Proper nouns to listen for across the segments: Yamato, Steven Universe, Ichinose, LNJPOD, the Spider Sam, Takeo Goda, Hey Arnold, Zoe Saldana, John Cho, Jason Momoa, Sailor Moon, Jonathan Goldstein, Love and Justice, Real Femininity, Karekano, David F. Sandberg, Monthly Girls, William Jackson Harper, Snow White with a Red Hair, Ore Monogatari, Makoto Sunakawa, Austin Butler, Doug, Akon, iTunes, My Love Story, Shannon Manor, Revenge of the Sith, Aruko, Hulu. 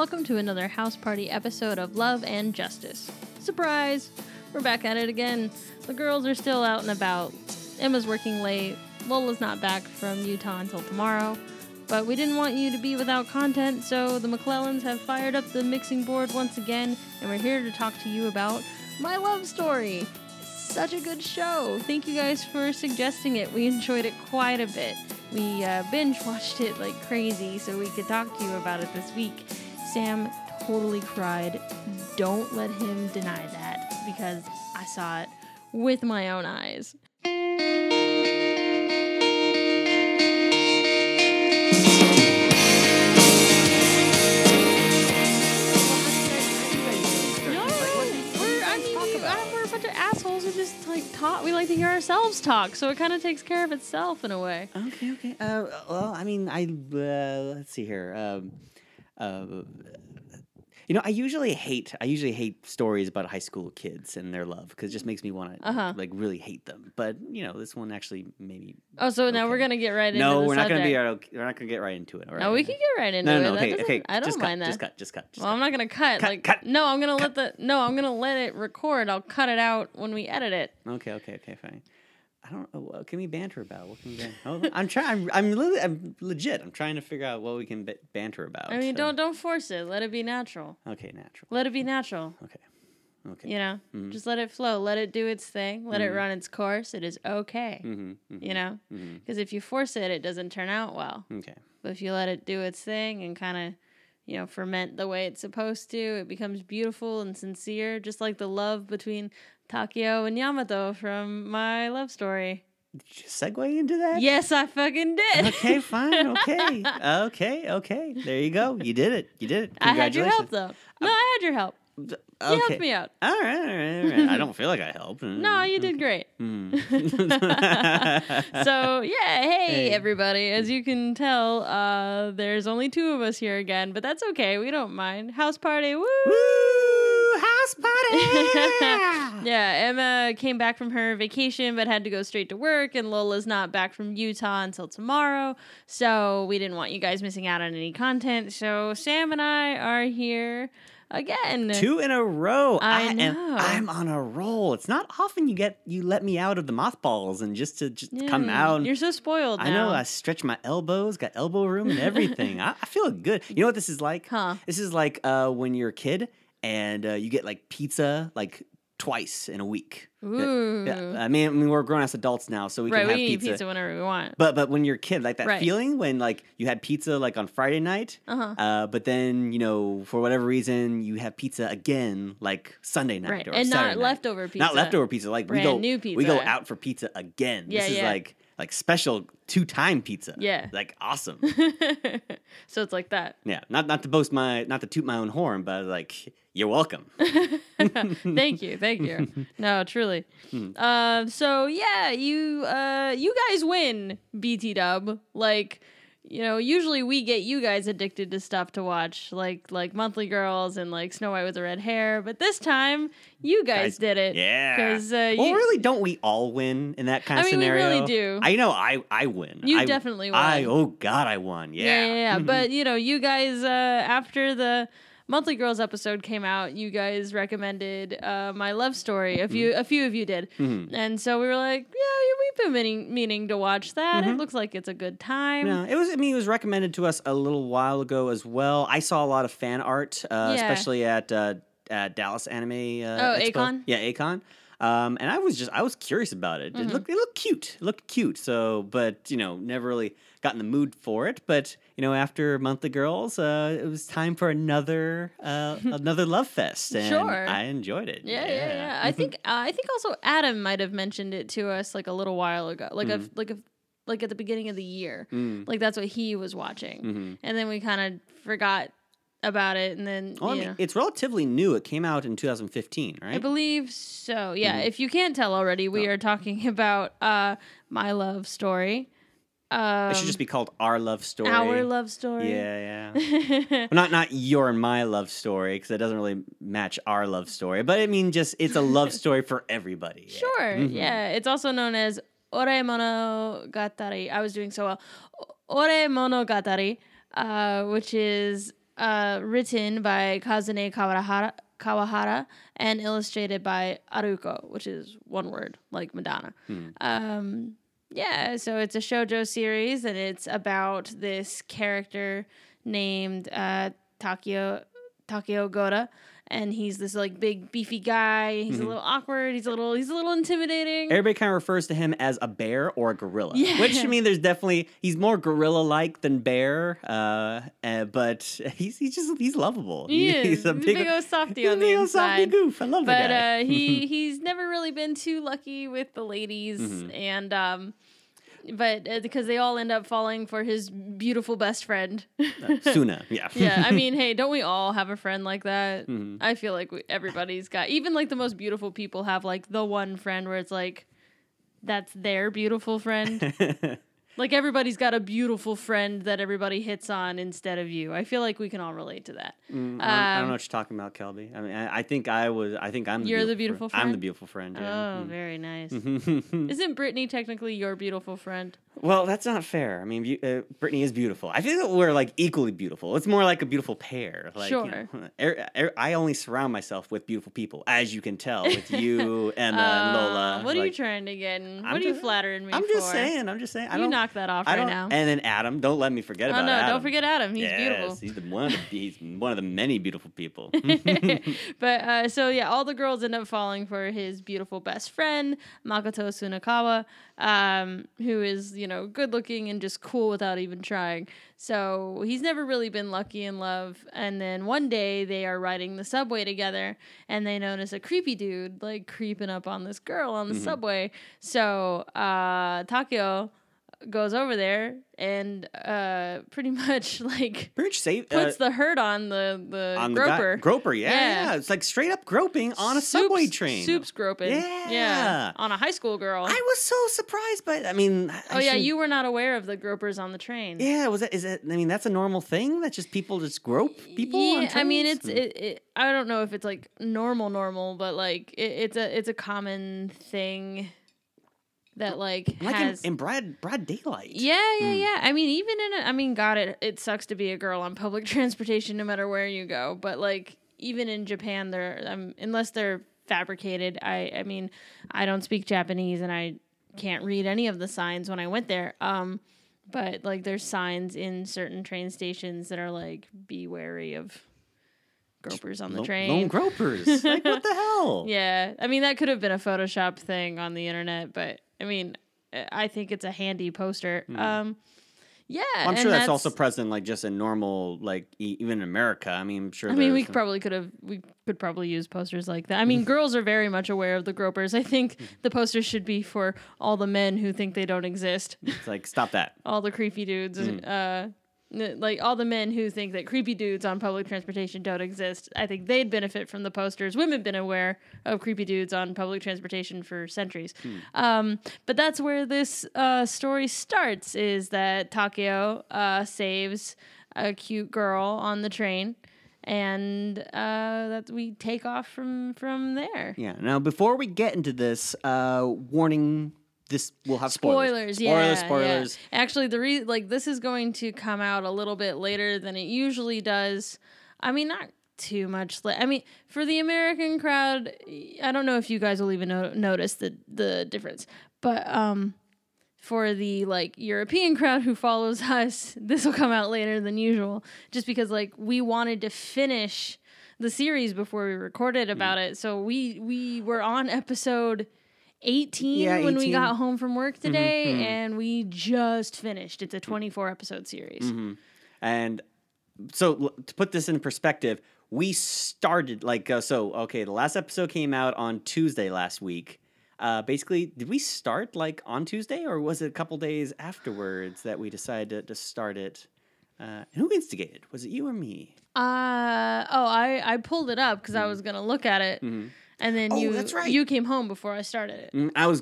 Welcome to another House Party episode of Love and Justice. Surprise! We're back at it again. The girls are still out and about. Emma's working late. Lola's not back from Utah until tomorrow. But we didn't want you to be without content, so the McClellans have fired up the mixing board once again, and we're here to talk to you about My Love Story. Such a good show. Thank you guys for suggesting it. We enjoyed it quite a bit. We binge-watched it like crazy so we could talk to you about it this week. Sam totally cried. Don't let him deny that, because I saw it with my own eyes. We like to hear ourselves talk, so it kind of takes care of itself in a way. Okay. Let's see here. I usually hate stories about high school kids and their love, because it just makes me want to really hate them. But this one actually maybe. Oh, so okay. Now we're gonna get right into it. No, we're not gonna get right into it. All right? No, we can get right into it. No, okay. I don't mind that. Just cut. Well, I'm not gonna cut. Cut. No, I'm gonna cut. I'm gonna let it record. I'll cut it out when we edit it. Okay, fine. I don't know. What can we banter about? I'm legit. I'm trying to figure out what we can banter about. I mean, don't force it. Let it be natural. Okay, natural. Let it be natural. Okay. Just let it flow. Let it do its thing. Let it run its course. It is okay. Because if you force it, it doesn't turn out well. Okay. But if you let it do its thing and kind of, ferment the way it's supposed to, it becomes beautiful and sincere, just like the love between Takeo and Yamato from My Love Story. Did you segue into that? Yes, I fucking did. Okay, fine. Okay. Okay. There you go. You did it. Congratulations. I had your help, though. No, I had your help. Okay. You helped me out. All right. I don't feel like I helped. No, you did great. So, yeah. Hey, everybody. As you can tell, there's only two of us here again, but that's okay. We don't mind. House party. Woo! House party! Yeah, Emma came back from her vacation but had to go straight to work, and Lola's not back from Utah until tomorrow, so we didn't want you guys missing out on any content, so Sam and I are here again. 2 in a row. I'm on a roll. It's not often you let me out of the mothballs and just come out. And you're so spoiled now. I know. I stretch my elbows, got elbow room and everything. I feel good. You know what this is like? Huh. This is like when you're a kid and you get like pizza like twice in a week. Ooh. Yeah, I mean, we're grown ass adults now, so we can eat pizza whenever we want. But when you're a kid, like that feeling when like you had pizza like on Friday night, but then for whatever reason you have pizza again like Sunday night or and Saturday night. Leftover pizza. Not leftover pizza, like brand new pizza. We go out for pizza again. Yeah, this is like special 2-time pizza. Yeah. Like awesome. So it's like that. Yeah. Not to toot my own horn, but like, you're welcome. Thank you. No, truly. So yeah, you guys win, BT Dub. Like, usually we get you guys addicted to stuff to watch, like Monthly Girls and like Snow White with a Red Hair. But this time, you guys did it. Yeah. Really, don't we all win in that kind of scenario? We really do. I know I win. You definitely won. Oh, God, I won. Yeah. Yeah. But, you guys, after the Monthly Girls episode came out, you guys recommended My Love Story. A few of you did. Mm-hmm. And so we were like, yeah, we've been meaning to watch that. Mm-hmm. It looks like it's a good time. Yeah, it was recommended to us a little while ago as well. I saw a lot of fan art, especially at Dallas Anime Expo. Akon? Yeah, Akon. And I was curious about it. Mm-hmm. It looked cute. So, but never really got in the mood for it. But after Monthly Girls, it was time for another love fest, and I enjoyed it. Yeah. I think also Adam might have mentioned it to us like a little while ago, like at the beginning of the year. Mm. Like that's what he was watching, and then we kind of forgot about it, and then it's relatively new. It came out in 2015, right? I believe so. Yeah, if you can't tell already, we are talking about My Love Story. It should just be called Our Love Story. Our Love Story. Yeah. Well, not your and my love story, because it doesn't really match our love story. But I mean, just it's a love story for everybody. Yeah. Sure. Mm-hmm. Yeah. It's also known as Ore Monogatari. I was doing so well. Ore Monogatari, which is written by Kazune Kawahara and illustrated by Aruko, which is one word, like Madonna. Yeah, so it's a shoujo series, and it's about this character named Takeo Goda, and he's this like big beefy guy. He's a little awkward. He's a little intimidating. Everybody kind of refers to him as a bear or a gorilla, which I mean, there's definitely he's more gorilla-like than bear, but he's lovable. He's a big old softy on the inside. Big old softy goof. I love that guy. But he's never really been too lucky with the ladies, and but because they all end up falling for his beautiful best friend. Suna, yeah. Yeah, I mean, hey, don't we all have a friend like that? Mm-hmm. I feel like everybody's got, even like the most beautiful people have like the one friend where it's like, that's their beautiful friend. Like everybody's got a beautiful friend that everybody hits on instead of you. I feel like we can all relate to that. I don't know what you're talking about, Kelby. I mean, I think I'm. You're the beautiful friend. I'm the beautiful friend. Yeah. Oh, very nice. Isn't Brittany technically your beautiful friend? Well, that's not fair. I mean, Brittany is beautiful. I feel that we're like equally beautiful. It's more like a beautiful pair. Like, sure. You know, I only surround myself with beautiful people, as you can tell, with you, Emma, and Lola. What are you trying to get? What are you flattering me for? I'm just saying. You knock that off right now. And then Adam, don't let me forget about Adam. Don't forget Adam. He's beautiful. He's one of the many beautiful people. But so, yeah, all the girls end up falling for his beautiful best friend, Makoto Sunakawa, who is, you know, good looking and just cool without even trying. So he's never really been lucky in love. And then one day they are riding the subway together and they notice a creepy dude like creeping up on this girl on the subway. So Takeo goes over there and pretty much puts the hurt on the groper. Groper, yeah. It's like straight up groping on a subway train. Soup's groping. Yeah. On a high school girl. I was so surprised by that. I mean... you were not aware of the gropers on the train. Yeah, that's a normal thing? That just people just grope people on trains? Yeah, I mean, I don't know if it's like normal, but like it's a common thing. That like has in broad daylight. Yeah. I mean, even God, it sucks to be a girl on public transportation, no matter where you go. But like, even in Japan, they're unless they're fabricated. I mean, I don't speak Japanese and I can't read any of the signs when I went there. But like, there's signs in certain train stations that are like, be wary of gropers on the train. Lone gropers. Like, what the hell? Yeah, I mean, that could have been a Photoshop thing on the internet, but. I mean, I think it's a handy poster. Yeah. Well, I'm sure that's also present, like just in normal, like even in America. I mean, I'm sure. I mean, we could probably use posters like that. I mean, girls are very much aware of the gropers. I think the posters should be for all the men who think they don't exist. It's like, stop that. All the creepy dudes. Like all the men who think that creepy dudes on public transportation don't exist. I think they'd benefit from the posters. Women have been aware of creepy dudes on public transportation for centuries. But that's where this story starts, is that Takeo saves a cute girl on the train. And that we take off from there. Yeah. Now, before we get into this, warning... This will have spoilers. Spoilers. Yeah. Actually, this is going to come out a little bit later than it usually does. I mean, not too much. I mean, for the American crowd, I don't know if you guys will even notice the difference. But for the like European crowd who follows us, this will come out later than usual, just because like we wanted to finish the series before we recorded about it. So we were on episode 18 when we got home from work today, and we just finished. It's a 24-episode series. And so to put this in perspective, we started the last episode came out on Tuesday last week. Basically, did we start like on Tuesday, or was it a couple days afterwards that we decided to start it? And who instigated? Was it you or me? I pulled it up because I was going to look at it. And then you came home before I started it. I was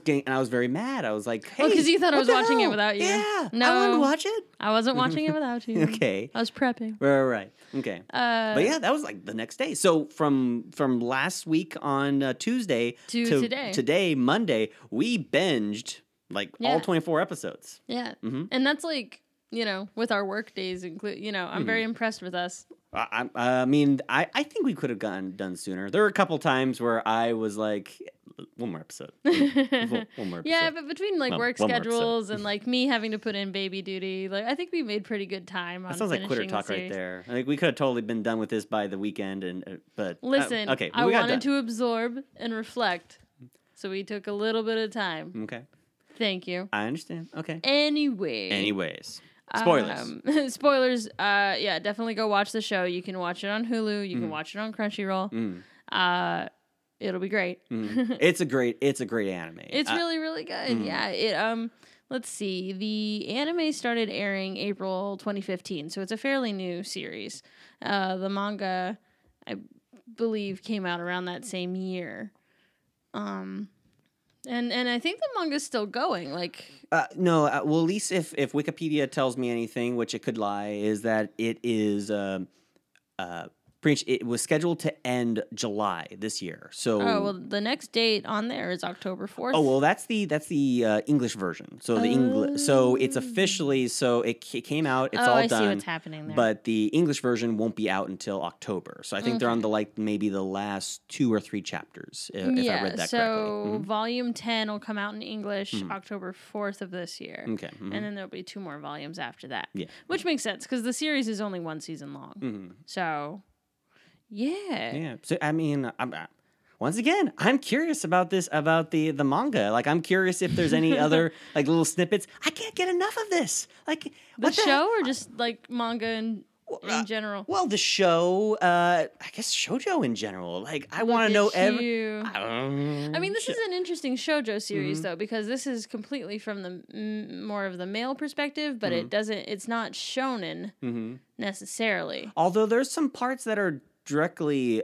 very mad. I was like, hey. Well, because you thought I was watching it without you. Yeah. No, I wanted to watch it. I wasn't watching it without you. Okay. I was prepping. Right. Okay. But yeah, that was like the next day. So from last week on Tuesday to today, Monday, we binged all 24 episodes. Yeah. And that's like, you know, with our work days included, you know, I'm very impressed with us. I think we could have done sooner. There were a couple times where I was like, one more episode. One more episode. Yeah, but between like work schedules and like me having to put in baby duty, like I think we made pretty good time on finishing the series. That sounds like quitter talk right there. I think we could have totally been done with this by the weekend. Listen, I wanted to absorb and reflect, so we took a little bit of time. Okay. Thank you. I understand. Okay. Anyways. Spoilers. Spoilers. Yeah, definitely go watch the show. You can watch it on Hulu. You can watch it on Crunchyroll. It'll be great. It's a great anime. It's really, really good. Yeah. Let's see. The anime started airing April 2015, so it's a fairly new series. The manga, I believe, came out around that same year. And I think the manga's still going. Well, at least if Wikipedia tells me anything, which it could lie, is that it is pretty much, it was scheduled to end July this year. So the next date on there is October 4th. Oh well, that's the English version. So so it's officially it came out. It's all done. I see what's happening there. But the English version won't be out until October. So I think they're on the maybe the last 2 or 3 chapters. If I read that correctly. Volume 10 will come out in English October 4th of this year. Okay, and then there'll be 2 more volumes after that. Yeah, which makes sense because the series is only 1 season long. So. Yeah. So I mean, once again, I'm curious about this, about the manga. Like, I'm curious if there's any other little snippets. I can't get enough of this. Or just manga and. In general, the show, I guess shoujo in general. I want to know every. I mean, this is an interesting shoujo series though, because this is completely from the more of the male perspective, but it doesn't. It's not shonen necessarily. Although there's some parts that are directly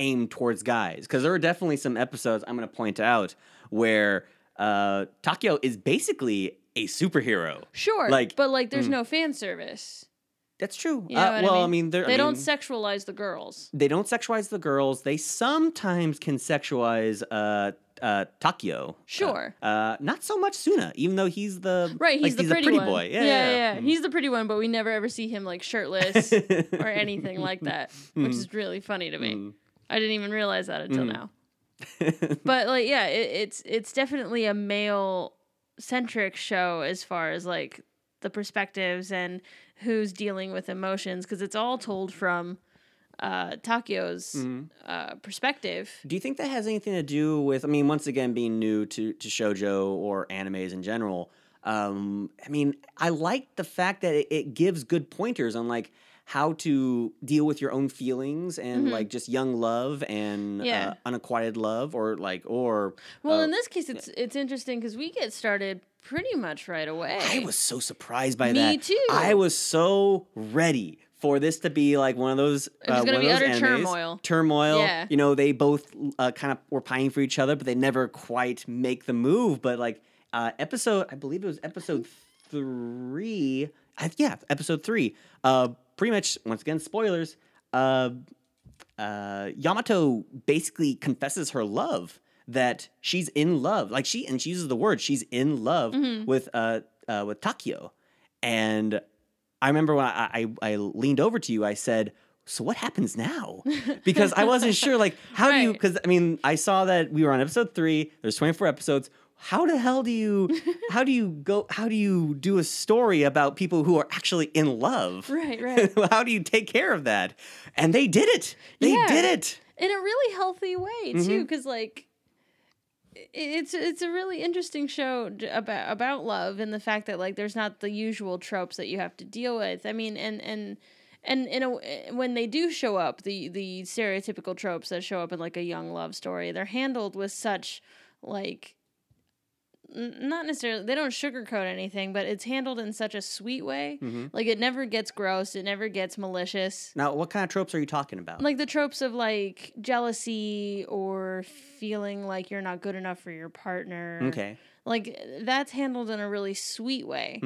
aimed towards guys, because there are definitely some episodes I'm going to point out where Takeo is basically a superhero. Sure, but there's no fan service. That's true. You know they don't sexualize the girls. They don't sexualize the girls. They sometimes can sexualize Takeo. Sure. Not so much Suna, even though he's the right. He's the pretty boy. Yeah. He's the pretty one, but we never ever see him shirtless or anything like that, which is really funny to me. I didn't even realize that until now. But it's definitely a male-centric show as far as the perspectives and who's dealing with emotions, because it's all told from Takeo's perspective. Do you think that has anything to do with, once again, being new to shoujo or animes in general? I like the fact that it gives good pointers on how to deal with your own feelings and just young love and unacquired love in this case it's interesting because we get started pretty much right away. I was so surprised by that. Me too. I was so ready for this to be one of those. It was going to be utter turmoil. Yeah. They both kind of were pining for each other, but they never quite make the move. But episode three. Pretty much, once again, spoilers. Yamato basically confesses her love. That she's in love, she uses the word she's in love with Takeo. And I remember when I leaned over to you, I said, "So what happens now?" Because I wasn't sure, how do you? Because I saw that we were on episode 3. There's 24 episodes. How the hell do you? How do you do a story about people who are actually in love? Right. How do you take care of that? And they did it. They did it in a really healthy way too, because It's a really interesting show about love and the fact that there's not the usual tropes that you have to deal with. When they do show up, the stereotypical tropes that show up in a young love story, they're handled with such not necessarily, they don't sugarcoat anything, but it's handled in such a sweet way. It never gets gross. It never gets malicious. Now, what kind of tropes are you talking about? The tropes of jealousy or feeling you're not good enough for your partner. Okay. That's handled in a really sweet way.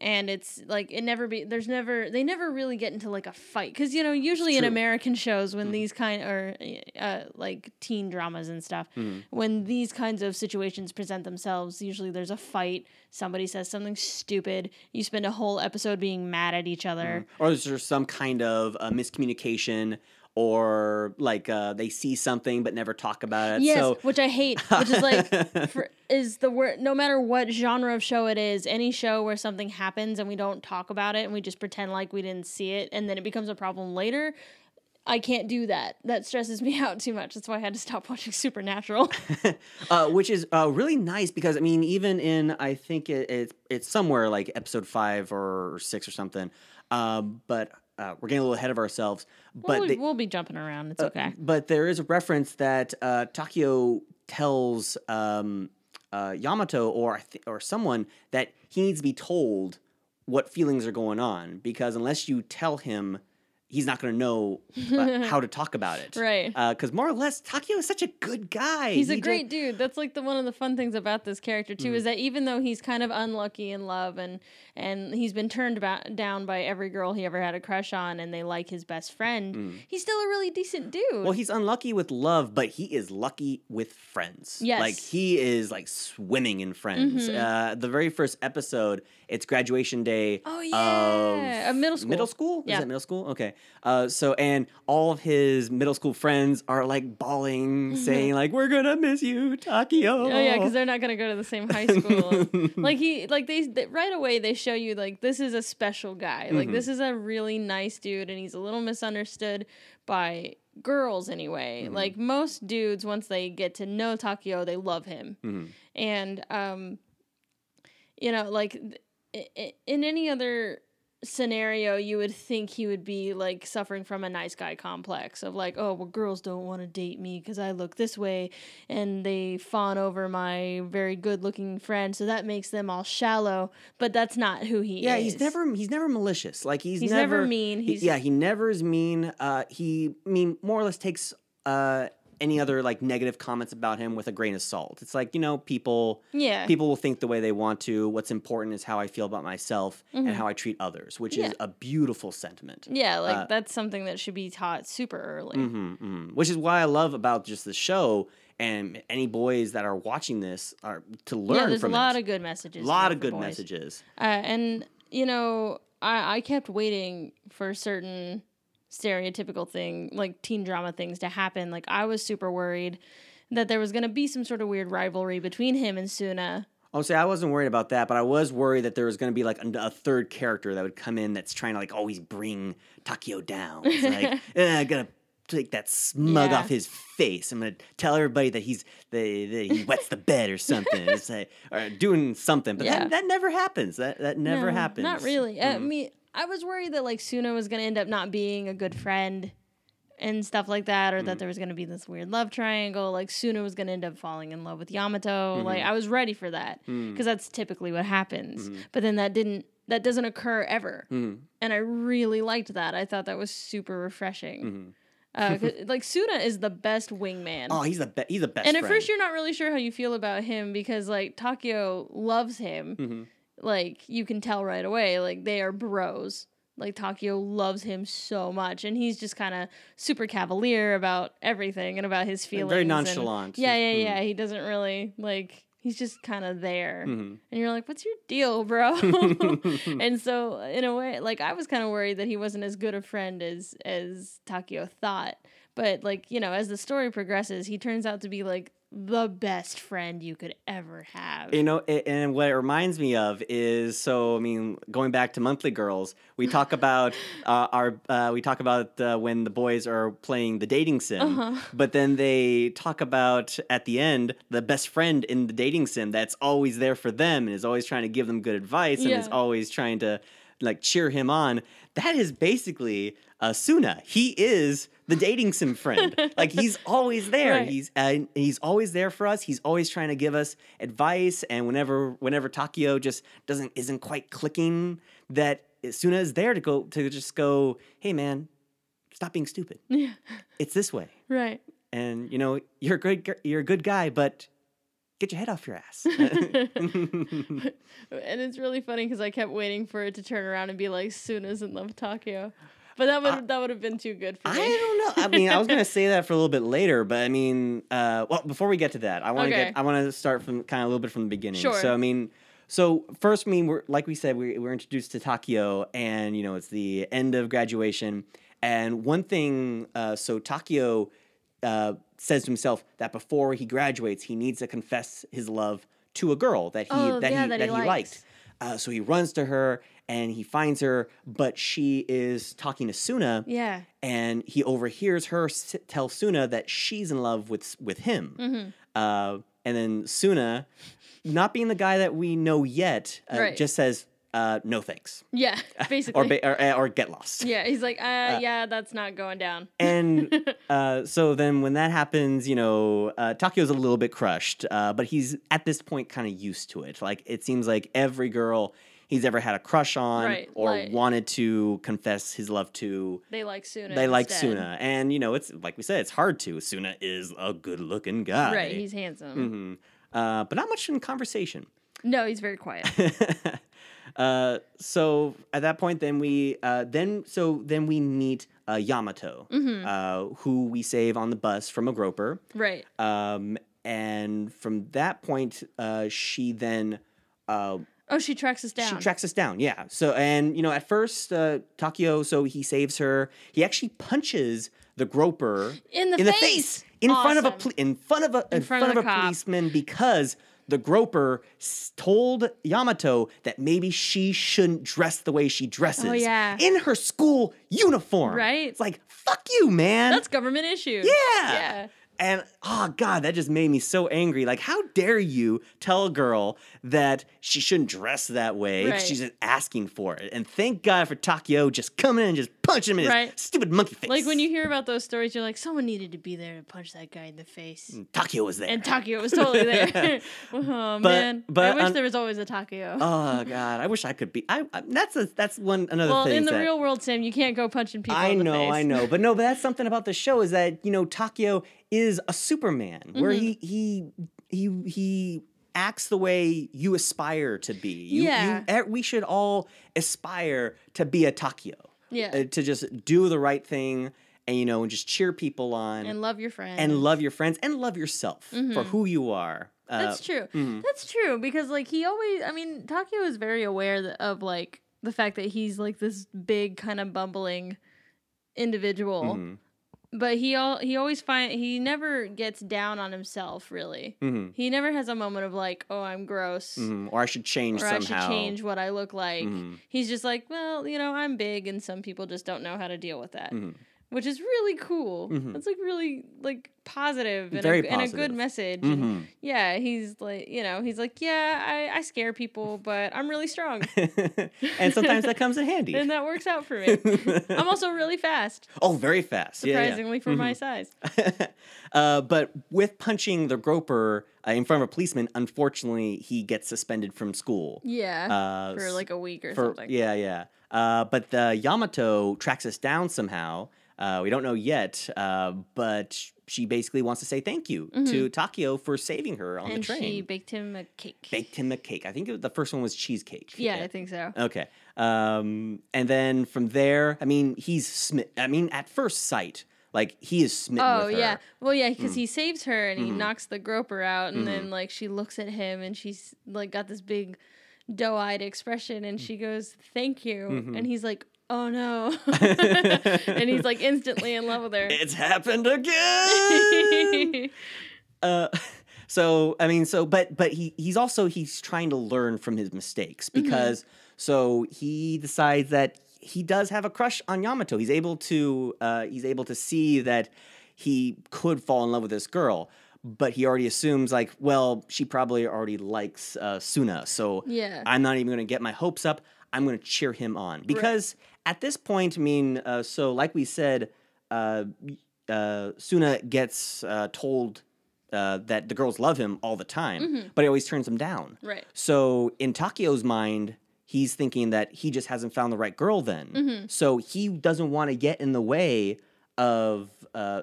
And it's like they never really get into like a fight, because you know usually in American shows when these kind or like teen dramas and stuff, when these kinds of situations present themselves, usually there's a fight. Somebody says something stupid. You spend a whole episode being mad at each other, or there's just some kind of miscommunication. Or like they see something but never talk about it. Yes, so, which I hate. Which is like is the word. No matter what genre of show it is, any show where something happens and we don't talk about it and we just pretend like we didn't see it, and then it becomes a problem later. I can't do that. That stresses me out too much. That's why I had to stop watching Supernatural. Which is really nice because, I mean, even in, I think it's somewhere like episode 5 or 6 or something. We're getting a little ahead of ourselves, but we'll be jumping around. It's okay. But there is a reference that Takeo tells Yamato or someone that he needs to be told what feelings are going on, because unless you tell him, he's not going to know how to talk about it. Right. Because more or less, Takeo is such a good guy. He's a great dude. That's like one of the fun things about this character, too, is that even though he's kind of unlucky in love and he's been turned down by every girl he ever had a crush on and they like his best friend, he's still a really decent dude. Well, he's unlucky with love, but he is lucky with friends. Yes. Like, he is, like, swimming in friends. Mm-hmm. The very first episode, it's graduation day. Oh, yeah. Of middle school. Middle school? Yeah. Is that middle school? Okay. And all of his middle school friends are like bawling, saying like, "We're gonna miss you, Takeo." Oh yeah, because they're not gonna go to the same high school. They right away they show you like this is a special guy, like this is a really nice dude, and he's a little misunderstood by girls anyway. Like most dudes, once they get to know Takeo, they love him, and you know, like in any other scenario you would think he would be like suffering from a nice guy complex of like, oh well, girls don't want to date me because I look this way and they fawn over my very good looking friend, so that makes them all shallow. But that's not who he is. He's never malicious, like he's never mean. He never is mean. He more or less takes any other like negative comments about him with a grain of salt. It's like, you know, people will think the way they want to. What's important is how I feel about myself and how I treat others, which is a beautiful sentiment. Yeah, like that's something that should be taught super early. Which is why I love about just the show, and any boys that are watching this are to learn from it. Yeah, there's a lot of good messages. A lot of good messages. And, you know, I kept waiting for certain stereotypical thing, like teen drama things to happen. Like I was super worried that there was going to be some sort of weird rivalry between him and Suna. Honestly, I wasn't worried about that, but I was worried that there was going to be like a third character that would come in that's trying to like always bring Takeo down. It's like, I gotta take that smug off his face. I'm gonna tell everybody that he wets the bed or something. It's like, or doing something, but that never happens. That never happens. Not really. I mean, I was worried that like Suna was going to end up not being a good friend and stuff like that, or that there was going to be this weird love triangle. Like Suna was going to end up falling in love with Yamato. Like I was ready for that because that's typically what happens. But then that doesn't occur ever. And I really liked that. I thought that was super refreshing. Like Suna is the best wingman. Oh, he's the best friend. And at first you're not really sure how you feel about him because like Takeo loves him. Like, you can tell right away, like, they are bros. Like, Takeo loves him so much, and he's just kind of super cavalier about everything and about his feelings. Very nonchalant. And yeah. He doesn't really, like, he's just kind of there. And you're like, what's your deal, bro? And so, in a way, like, I was kind of worried that he wasn't as good a friend as Takeo thought. But, like, you know, as the story progresses, he turns out to be, like, the best friend you could ever have. You know, and what it reminds me of is, so I mean, going back to Monthly Girls, we talk about when the boys are playing the dating sim, but then they talk about at the end the best friend in the dating sim that's always there for them and is always trying to give them good advice and is always trying to like cheer him on. That is basically Suna. He is the dating sim friend. Like, he's always there. Right. He's always there for us. He's always trying to give us advice. And whenever Takeo just isn't quite clicking, that Suna is there to just go, hey man, stop being stupid. Yeah. It's this way. Right. And you know, you're a good guy, but get your head off your ass. And it's really funny because I kept waiting for it to turn around and be like, Suna's in love with Takeo. But that would have been too good for me. I don't know. I mean, I was going to say that for a little bit later, but I mean, well, before we get to that, I want to start from kind of a little bit from the beginning. Sure. So I mean, first, I mean, we're introduced to Takeo, and you know, it's the end of graduation, and one thing. So Takeo says to himself that before he graduates, he needs to confess his love to a girl that he liked. So he runs to her. And he finds her, but she is talking to Suna. Yeah. And he overhears her tell Suna that she's in love with him. Mm-hmm. And then Suna, not being the guy that we know yet, just says, no thanks. Yeah, basically. or get lost. Yeah, he's like, yeah, that's not going down. And so then when that happens, you know, Takeo's a little bit crushed. But he's, at this point, kind of used to it. Like, it seems like every girl he's ever had a crush on or wanted to confess his love to. They like Suna. And, you know, it's like we said, it's hard to. Suna is a good-looking guy. Right, he's handsome. Mm-hmm. But not much in conversation. No, he's very quiet. So at that point, then we meet Yamato, mm-hmm. Who we save on the bus from a groper. Right. And from that point, she then... she tracks us down. Yeah. So, and, you know, at first, Takeo, so he saves her. He actually punches the groper in the face. In front of a policeman, because the groper told Yamato that maybe she shouldn't dress the way she dresses. Oh, yeah. In her school uniform. Right. It's like, fuck you, man. That's government issue. Yeah. And, oh, God, that just made me so angry. Like, how dare you tell a girl that she shouldn't dress that way? Right. She's just asking for it. And thank God for Takeo just coming in and just punching him in his stupid monkey face. Like, when you hear about those stories, you're like, someone needed to be there to punch that guy in the face. And Takeo was there. And Takeo was totally there. Oh, man. But, I wish there was always a Takeo. Oh, God. I wish I could be. That's another thing. Well, in the real world, Sam, you can't go punching people in the face. I know. But no, but that's something about the show is that, you know, Takeo is a Superman, mm-hmm. where he acts the way you aspire to be. We should all aspire to be a Takeo. Yeah. To just do the right thing and, you know, and just cheer people on. And love your friends. And love your friends and love yourself mm-hmm. for who you are. That's true. Mm-hmm. That's true because, like, he always, I mean, Takeo is very aware of, like, the fact that he's, like, this big kind of bumbling individual. Mm-hmm. But he never gets down on himself, really. Mm-hmm. He never has a moment of like, oh, I'm gross. Mm-hmm. Or I should change somehow. Or I should change what I look like. Mm-hmm. He's just like, well, you know, I'm big and some people just don't know how to deal with that. Mm-hmm. Which is really cool. Mm-hmm. It's like really like positive and a good message. Mm-hmm. And yeah, he's like, yeah, I scare people, but I'm really strong. And sometimes that comes in handy. And that works out for me. I'm also really fast. Oh, very fast. Surprisingly for my size. But with punching the groper in front of a policeman, unfortunately, he gets suspended from school. Yeah, for like a week or something. Yeah. But the Yamato tracks us down somehow. We don't know yet, but she basically wants to say thank you mm-hmm. to Takeo for saving her on the train. And she baked him a cake. I think the first one was cheesecake. Yeah, I think so. Okay. And then from there, I mean, at first sight, like, he is smitten with her. Oh, yeah. Well, yeah, because he saves her and he knocks the groper out. And then, like, she looks at him and she's, like, got this big doe-eyed expression. And she goes, thank you. Mm-hmm. And he's like, oh no. And he's like instantly in love with her. It's happened again. But he's also trying to learn from his mistakes because so he decides that he does have a crush on Yamato. He's able to see that he could fall in love with this girl. But he already assumes, like, well, she probably already likes Suna. So I'm not even going to get my hopes up. I'm going to cheer him on. Because at this point, I mean, so like we said, Suna gets told that the girls love him all the time. Mm-hmm. But he always turns them down. Right. So in Takeo's mind, he's thinking that he just hasn't found the right girl then. Mm-hmm. So he doesn't want to get in the way of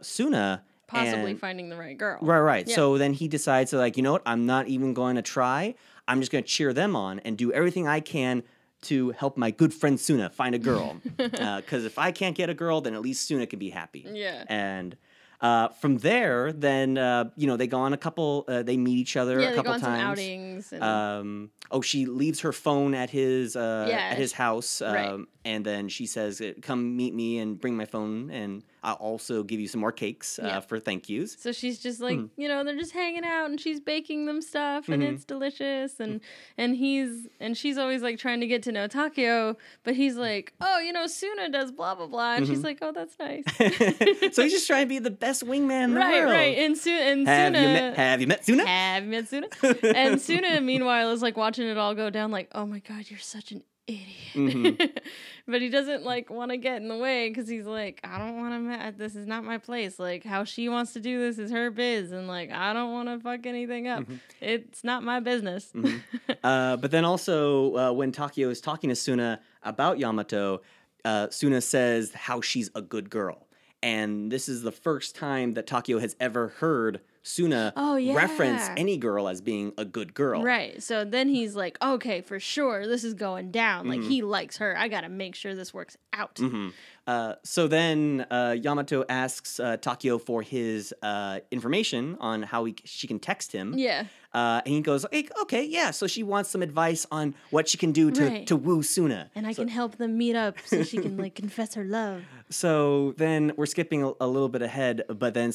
Suna possibly finding the right girl. Right. Yeah. So then he decides to, like, you know what? I'm not even going to try. I'm just going to cheer them on and do everything I can to help my good friend Suna find a girl. Because if I can't get a girl, then at least Suna can be happy. Yeah. And from there, then, you know, they go on a couple, they meet each other a couple times. Yeah, they go on some outings. And... she leaves her phone at his house. Right. And then she says, come meet me and bring my phone, and I'll also give you some more cakes for thank yous. So she's just like, you know, they're just hanging out, and she's baking them stuff, and it's delicious. And she's always, like, trying to get to know Takeo, but he's like, oh, you know, Suna does blah, blah, blah. And she's like, oh, that's nice. So he's just trying to be the best wingman in the world. Right. And Suna. Have you met Suna? And Suna, meanwhile, is, like, watching it all go down, like, oh, my God, you're such an idiot. But he doesn't, like, want to get in the way, because he's like, I don't want to, this is not my place, like, how she wants to do this is her biz, and, like, I don't want to fuck anything up. It's not my business. But then also when Takeo is talking to Suna about Yamato, Suna says how she's a good girl, and this is the first time that Takeo has ever heard Suna reference any girl as being a good girl. Right. So then he's like, okay, for sure, this is going down. Like, he likes her. I got to make sure this works out. So then Yamato asks Takeo for his information on how she can text him. Yeah. And he goes, okay, yeah. So she wants some advice on what she can do to woo Suna. And I can help them meet up so she can, like, confess her love. So then we're skipping a little bit ahead, but then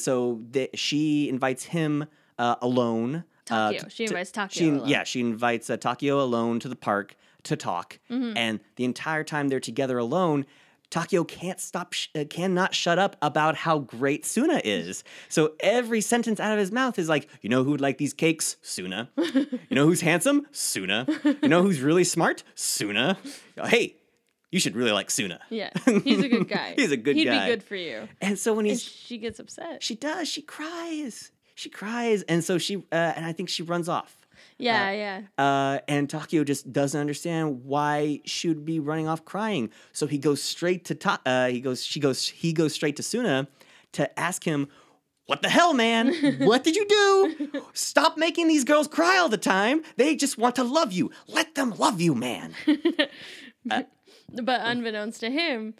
she invites him alone. Takeo. She invites Takeo alone. Yeah, she invites Takeo alone to the park to talk. And the entire time they're together alone, Takeo cannot shut up about how great Suna is. So every sentence out of his mouth is like, you know who would like these cakes? Suna. You know who's handsome? Suna. You know who's really smart? Suna. Hey, you should really like Suna. Yeah, he's a good guy. He'd be good for you. And so she gets upset. She does. She cries. And so she, and I think she runs off. Yeah. And Takeo just doesn't understand why she would be running off crying. So he goes straight to he goes straight to Suna to ask him, what the hell, man? What did you do? Stop making these girls cry all the time. They just want to love you. Let them love you, man. But unbeknownst to him,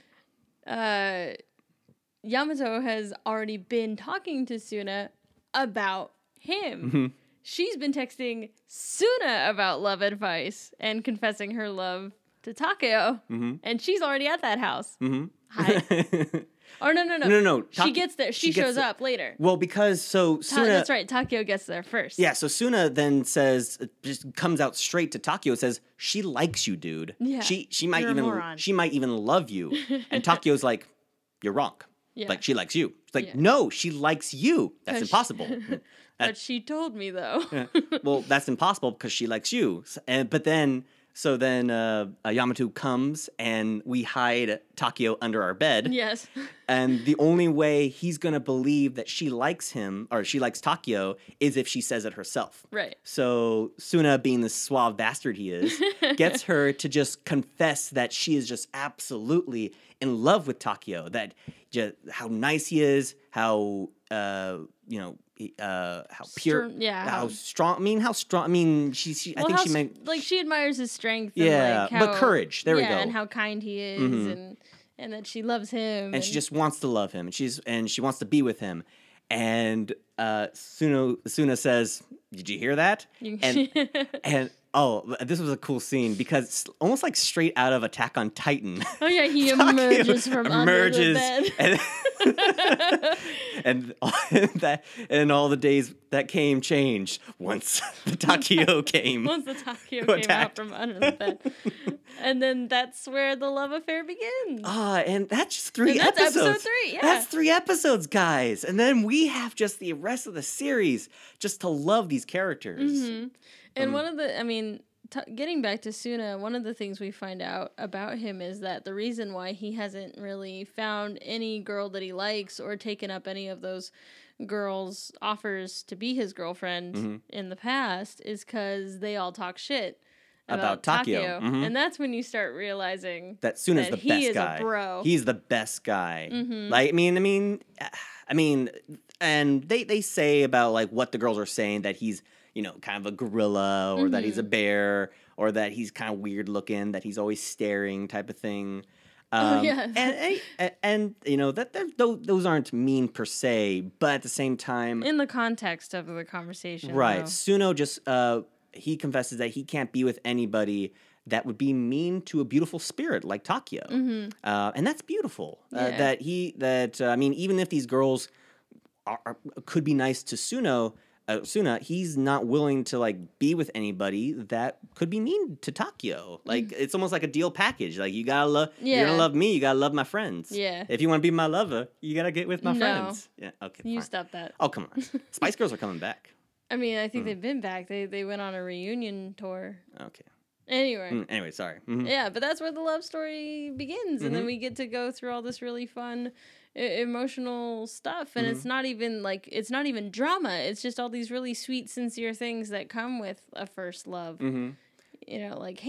Yamato has already been talking to Suna about him. She's been texting Suna about love advice and confessing her love to Takeo, and she's already at that house. Hi. Or no. She gets there. She shows up later. Well, because Suna... That's right. Takeo gets there first. Yeah, so Suna then says, just comes out straight to Takeo, says, she likes you, dude. Yeah, she might even love you. And Takeo's like, you're wrong. Yeah. Like, she likes you. She's like, no, she likes you. That's impossible. But she told me, though. Well, that's impossible because she likes you. So then Yamato comes and we hide Takeo under our bed. Yes. And the only way he's going to believe that she likes him or she likes Takeo is if she says it herself. Right. So Suna, being the suave bastard he is, gets her to just confess that she is just absolutely in love with Takeo, that just how nice he is, how, you know, how pure, how strong. She admires his strength. Yeah, and but courage. There we go. And how kind he is, and that she loves him, and she just wants to love him, and she wants to be with him. And Suna says, "Did you hear that?" Oh, this was a cool scene because it's almost like straight out of Attack on Titan. Oh, yeah, he emerges from under the bed. And all the days that came changed once the Takeo came. Once the Takeo came out from under the bed. And then that's where the love affair begins. And that's just three episodes. That's episode 3, yeah. That's 3 episodes, guys. And then we have just the rest of the series just to love these characters. And getting back to Suna, one of the things we find out about him is that the reason why he hasn't really found any girl that he likes or taken up any of those girls' offers to be his girlfriend in the past is because they all talk shit about Takeo. And that's when you start realizing that Suna's the best guy. He's the best guy. Like, I mean... I mean, and they say about, like, what the girls are saying, that he's, you know, kind of a gorilla, or mm-hmm. that he's a bear, or that he's kind of weird looking, that he's always staring type of thing. And you know, that those aren't mean per se, but at the same time, in the context of the conversation, right? Though. Suno just he confesses that he can't be with anybody that would be mean to a beautiful spirit like Takeo, mm-hmm. And that's beautiful. Yeah. I mean, even if these girls could be nice to Suno. Suna, he's not willing to, like, be with anybody that could be mean to Takeo. Like, it's almost like a deal package. Like, you gotta love, you're gonna love me, you gotta love my friends. Yeah. If you want to be my lover, you gotta get with my friends. Yeah. Okay. You fine. Stop that. Oh, come on. Spice Girls are coming back. I mean, I think they've been back. They went on a reunion tour. Okay. Anyway, sorry. Mm-hmm. Yeah, but that's where the love story begins, and then we get to go through all this really fun emotional stuff, and it's not even drama. It's just all these really sweet, sincere things that come with a first love. Mm-hmm. You know, like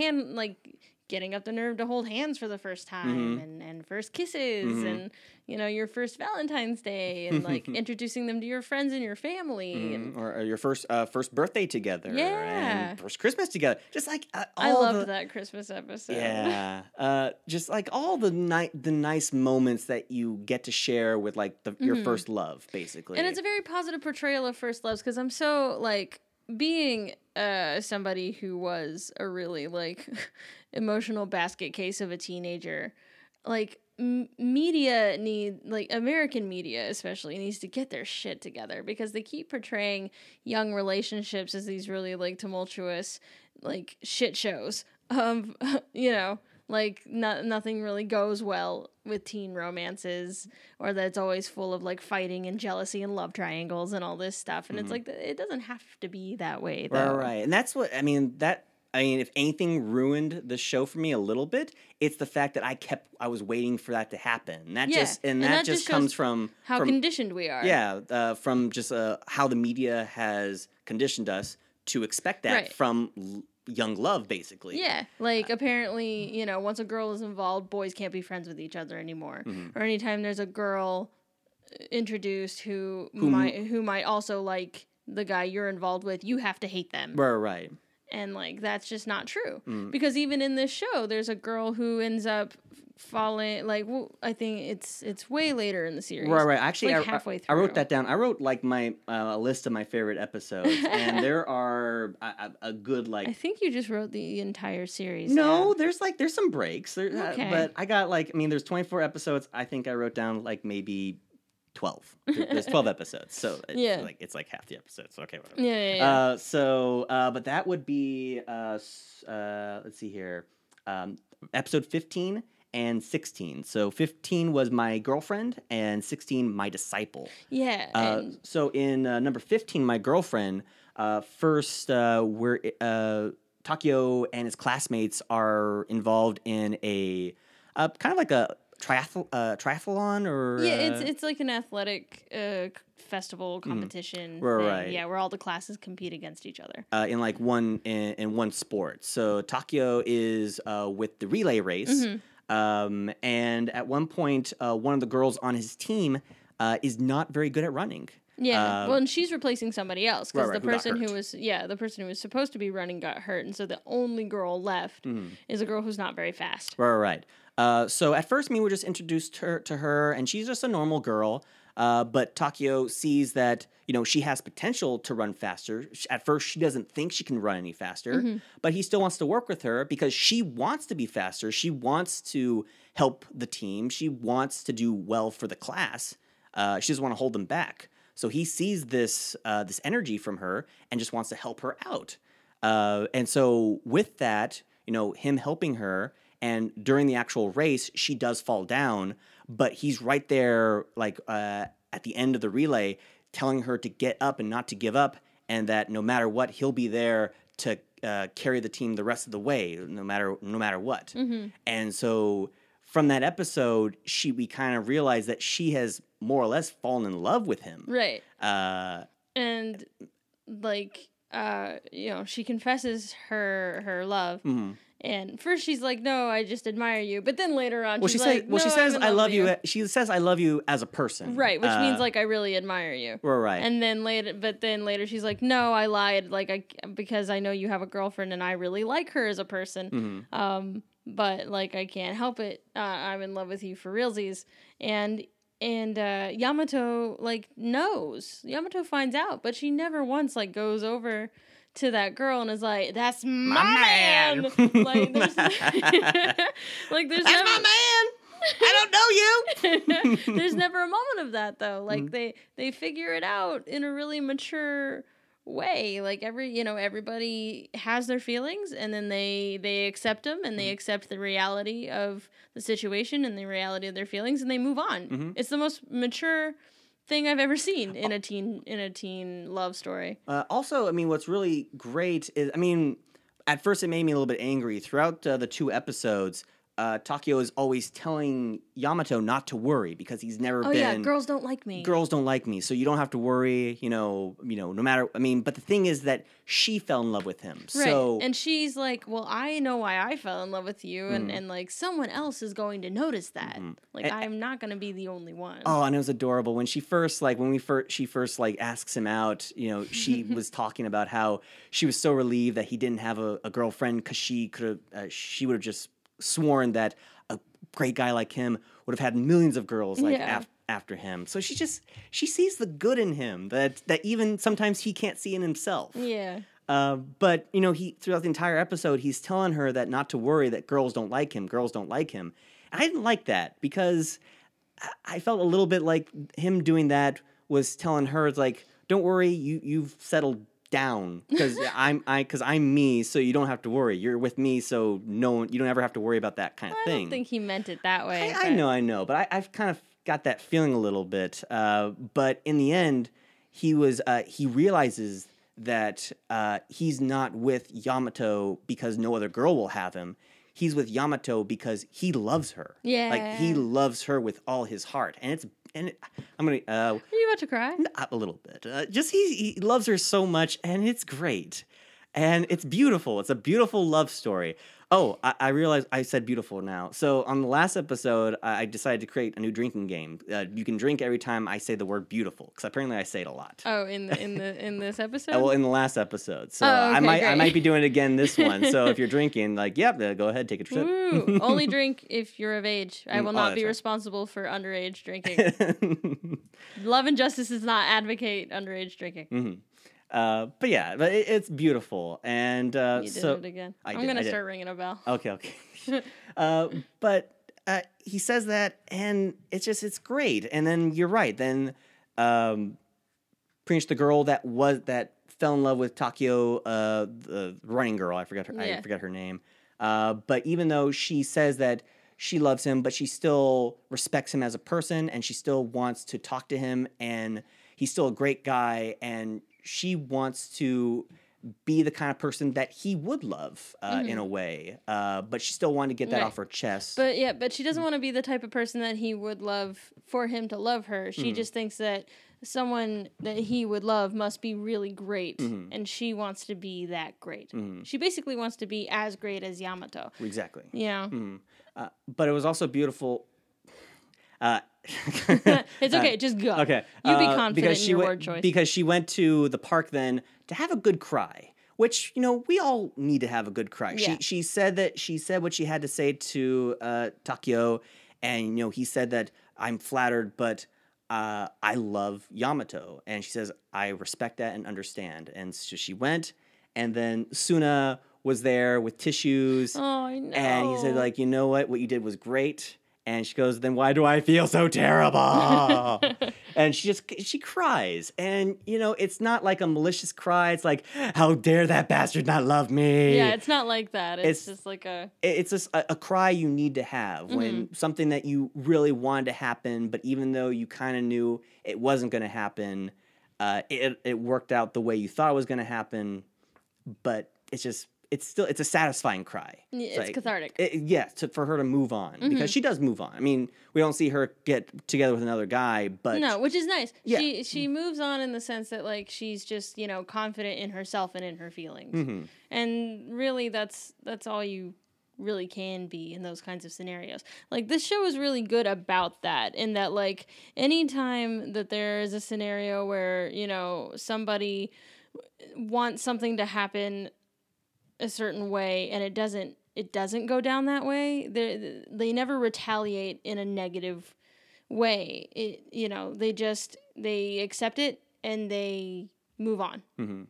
getting up the nerve to hold hands for the first time, and first kisses, and, you know, your first Valentine's Day, and, like, introducing them to your friends and your family, and or your first birthday together, and first Christmas together. Just like I loved that Christmas episode. Yeah, just like all the nice moments that you get to share with, like, your first love, basically. And it's a very positive portrayal of first loves, because I'm so, like, being somebody who was a really, like, emotional basket case of a teenager, like, media need, like, American media especially needs to get their shit together, because they keep portraying young relationships as these really, like, tumultuous, like, shit shows of, you know, like, nothing really goes well with teen romances, or that it's always full of, like, fighting and jealousy and love triangles and all this stuff. And it's like, it doesn't have to be that way, though. Right. And that's what, I mean, if anything ruined the show for me a little bit, it's the fact that I was waiting for that to happen. That just comes from how conditioned we are. Yeah, from just how the media has conditioned us to expect that from young love, basically. Yeah, like, apparently, you know, once a girl is involved, boys can't be friends with each other anymore. Mm-hmm. Or anytime there's a girl introduced who might also like the guy you're involved with, you have to hate them. Right. And, like, that's just not true. Mm. Because even in this show, there's a girl who ends up falling, like, I think it's way later in the series. Right. Actually, like, halfway through. I wrote that down. I wrote, like, my list of my favorite episodes, and there are a good, like... I think you just wrote the entire series. No, there's some breaks. Okay. But I got, like, I mean, there's 24 episodes. I think I wrote down, like, maybe 12. There's 12 episodes, so it's like half the episodes. Okay, whatever. Yeah. But that would be let's see here, episode 15 and 16. So 15 was My Girlfriend, and 16 My Disciple. Yeah. So in number 15, My Girlfriend, first, Takeo and his classmates are involved in a kind of like a triathlon or... Yeah, it's like an athletic festival competition thing. Right. Yeah, where all the classes compete against each other. In one sport. So Takeo is with the relay race, and at one point, one of the girls on his team is not very good at running. Yeah, well, and she's replacing somebody else, because the person who was supposed to be running got hurt, and so the only girl left is a girl who's not very fast. Right. So at first, we're just introduced to her, and she's just a normal girl. But Takeo sees that, you know, she has potential to run faster. At first, she doesn't think she can run any faster, but he still wants to work with her because she wants to be faster. She wants to help the team. She wants to do well for the class. She doesn't want to hold them back. So he sees this energy from her and just wants to help her out. And so with that, you know, him helping her, and during the actual race, she does fall down, but he's right there, like, at the end of the relay, telling her to get up and not to give up, and that no matter what, he'll be there to carry the team the rest of the way, no matter what. Mm-hmm. And so from that episode, we kind of realize that she has more or less fallen in love with him. Right. And, like, you know, she confesses her love. Mm-hmm. And first she's like, no, I just admire you. But then later on, she's like, well, she says, I love you. She says, I love you as a person. Right. Which means like, I really admire you. Right. And then later, she's like, no, I lied. Like because I know you have a girlfriend and I really like her as a person. Mm-hmm. But like, I can't help it. I'm in love with you for realsies. And Yamato like knows. Yamato finds out, but she never once like goes over to that girl and is like, that's my man. Like, there's that's my man. I don't know you. There's never a moment of that though. Like they figure it out in a really mature way. Like everybody has their feelings and then they accept them and they accept the reality of the situation and the reality of their feelings and they move on. Mm-hmm. It's the most mature thing I've ever seen in a teen love story. Also, I mean, what's really great is, I mean, at first it made me a little bit angry. Throughout the two episodes, Takeo is always telling Yamato not to worry because he's never been. Oh yeah, girls don't like me. Girls don't like me, so you don't have to worry. You know, no matter. I mean, but the thing is that she fell in love with him. Right. So, and she's like, well, I know why I fell in love with you, and like someone else is going to notice that. Mm-hmm. Like I'm not going to be the only one. Oh, and it was adorable when she first asks him out. You know, she was talking about how she was so relieved that he didn't have a girlfriend because she would have just sworn that a great guy like him would have had millions of girls after him. So she sees the good in him that even sometimes he can't see in himself. Yeah. But you know, he throughout the entire episode he's telling her that not to worry, that girls don't like him. Girls don't like him. And I didn't like that because I felt a little bit like him doing that was telling her like, don't worry, you've settled down because I'm me, so you don't have to worry. You're with me, so you don't ever have to worry about that kind of thing. I don't think he meant it that way. I know, but I've kind of got that feeling a little bit. But in the end, he realizes that he's not with Yamato because no other girl will have him. He's with Yamato because he loves her. Yeah, like he loves her with all his heart, and I'm gonna. Are you about to cry? A little bit. Just he loves her so much, and it's great, and it's beautiful. It's a beautiful love story. Oh, I realize I said beautiful now. So on the last episode, I decided to create a new drinking game. You can drink every time I say the word beautiful, because apparently I say it a lot. Oh, in this episode? Well, in the last episode. So okay, I might be doing it again this one. So if you're drinking, like, go ahead, take a trip. Ooh, only drink if you're of age. I will not be responsible for underage drinking. Love and Justice does not advocate underage drinking. Mm-hmm. But it's beautiful, and you did so it again. I'm gonna start ringing a bell. Okay. But he says that, and it's great. And then you're right. Then, pretty much the girl that fell in love with Takeo, the running girl. I forgot her name. But even though she says that she loves him, but she still respects him as a person, and she still wants to talk to him, and he's still a great guy, and she wants to be the kind of person that he would love in a way. But she still wanted to get that off her chest. But she doesn't want to be the type of person that he would love for him to love her. She just thinks that someone that he would love must be really great. Mm-hmm. And she wants to be that great. Mm-hmm. She basically wants to be as great as Yamato. Exactly. Yeah. Mm-hmm. But it was also beautiful. It's okay, just go. Okay. You be confident in your word choice. Because she went to the park then to have a good cry, which, you know, we all need to have a good cry. Yeah. She said what she had to say to Takeo, and, you know, he said that I'm flattered, but I love Yamato. And she says, I respect that and understand. And so she went, and then Suna was there with tissues. Oh, I know. And he said, like, you know what you did was great. And she goes, then why do I feel so terrible? And she cries. And, you know, it's not like a malicious cry. It's like, how dare that bastard not love me? Yeah, it's not like that. It's just like a... It's just a cry you need to have when something that you really wanted to happen, but even though you kind of knew it wasn't going to happen, it worked out the way you thought it was going to happen, but it's just... It's a satisfying cry. It's like, cathartic. For her to move on because she does move on. I mean, we don't see her get together with another guy, but no, which is nice. Yeah. She moves on in the sense that like she's just, you know, confident in herself and in her feelings, and really that's all you really can be in those kinds of scenarios. Like, this show is really good about that, in that, like, anytime that there is a scenario where, you know, somebody wants something to happen a certain way and it doesn't go down that way, they never retaliate in a negative way. It, you know, they accept it and they move on. Mm-hmm.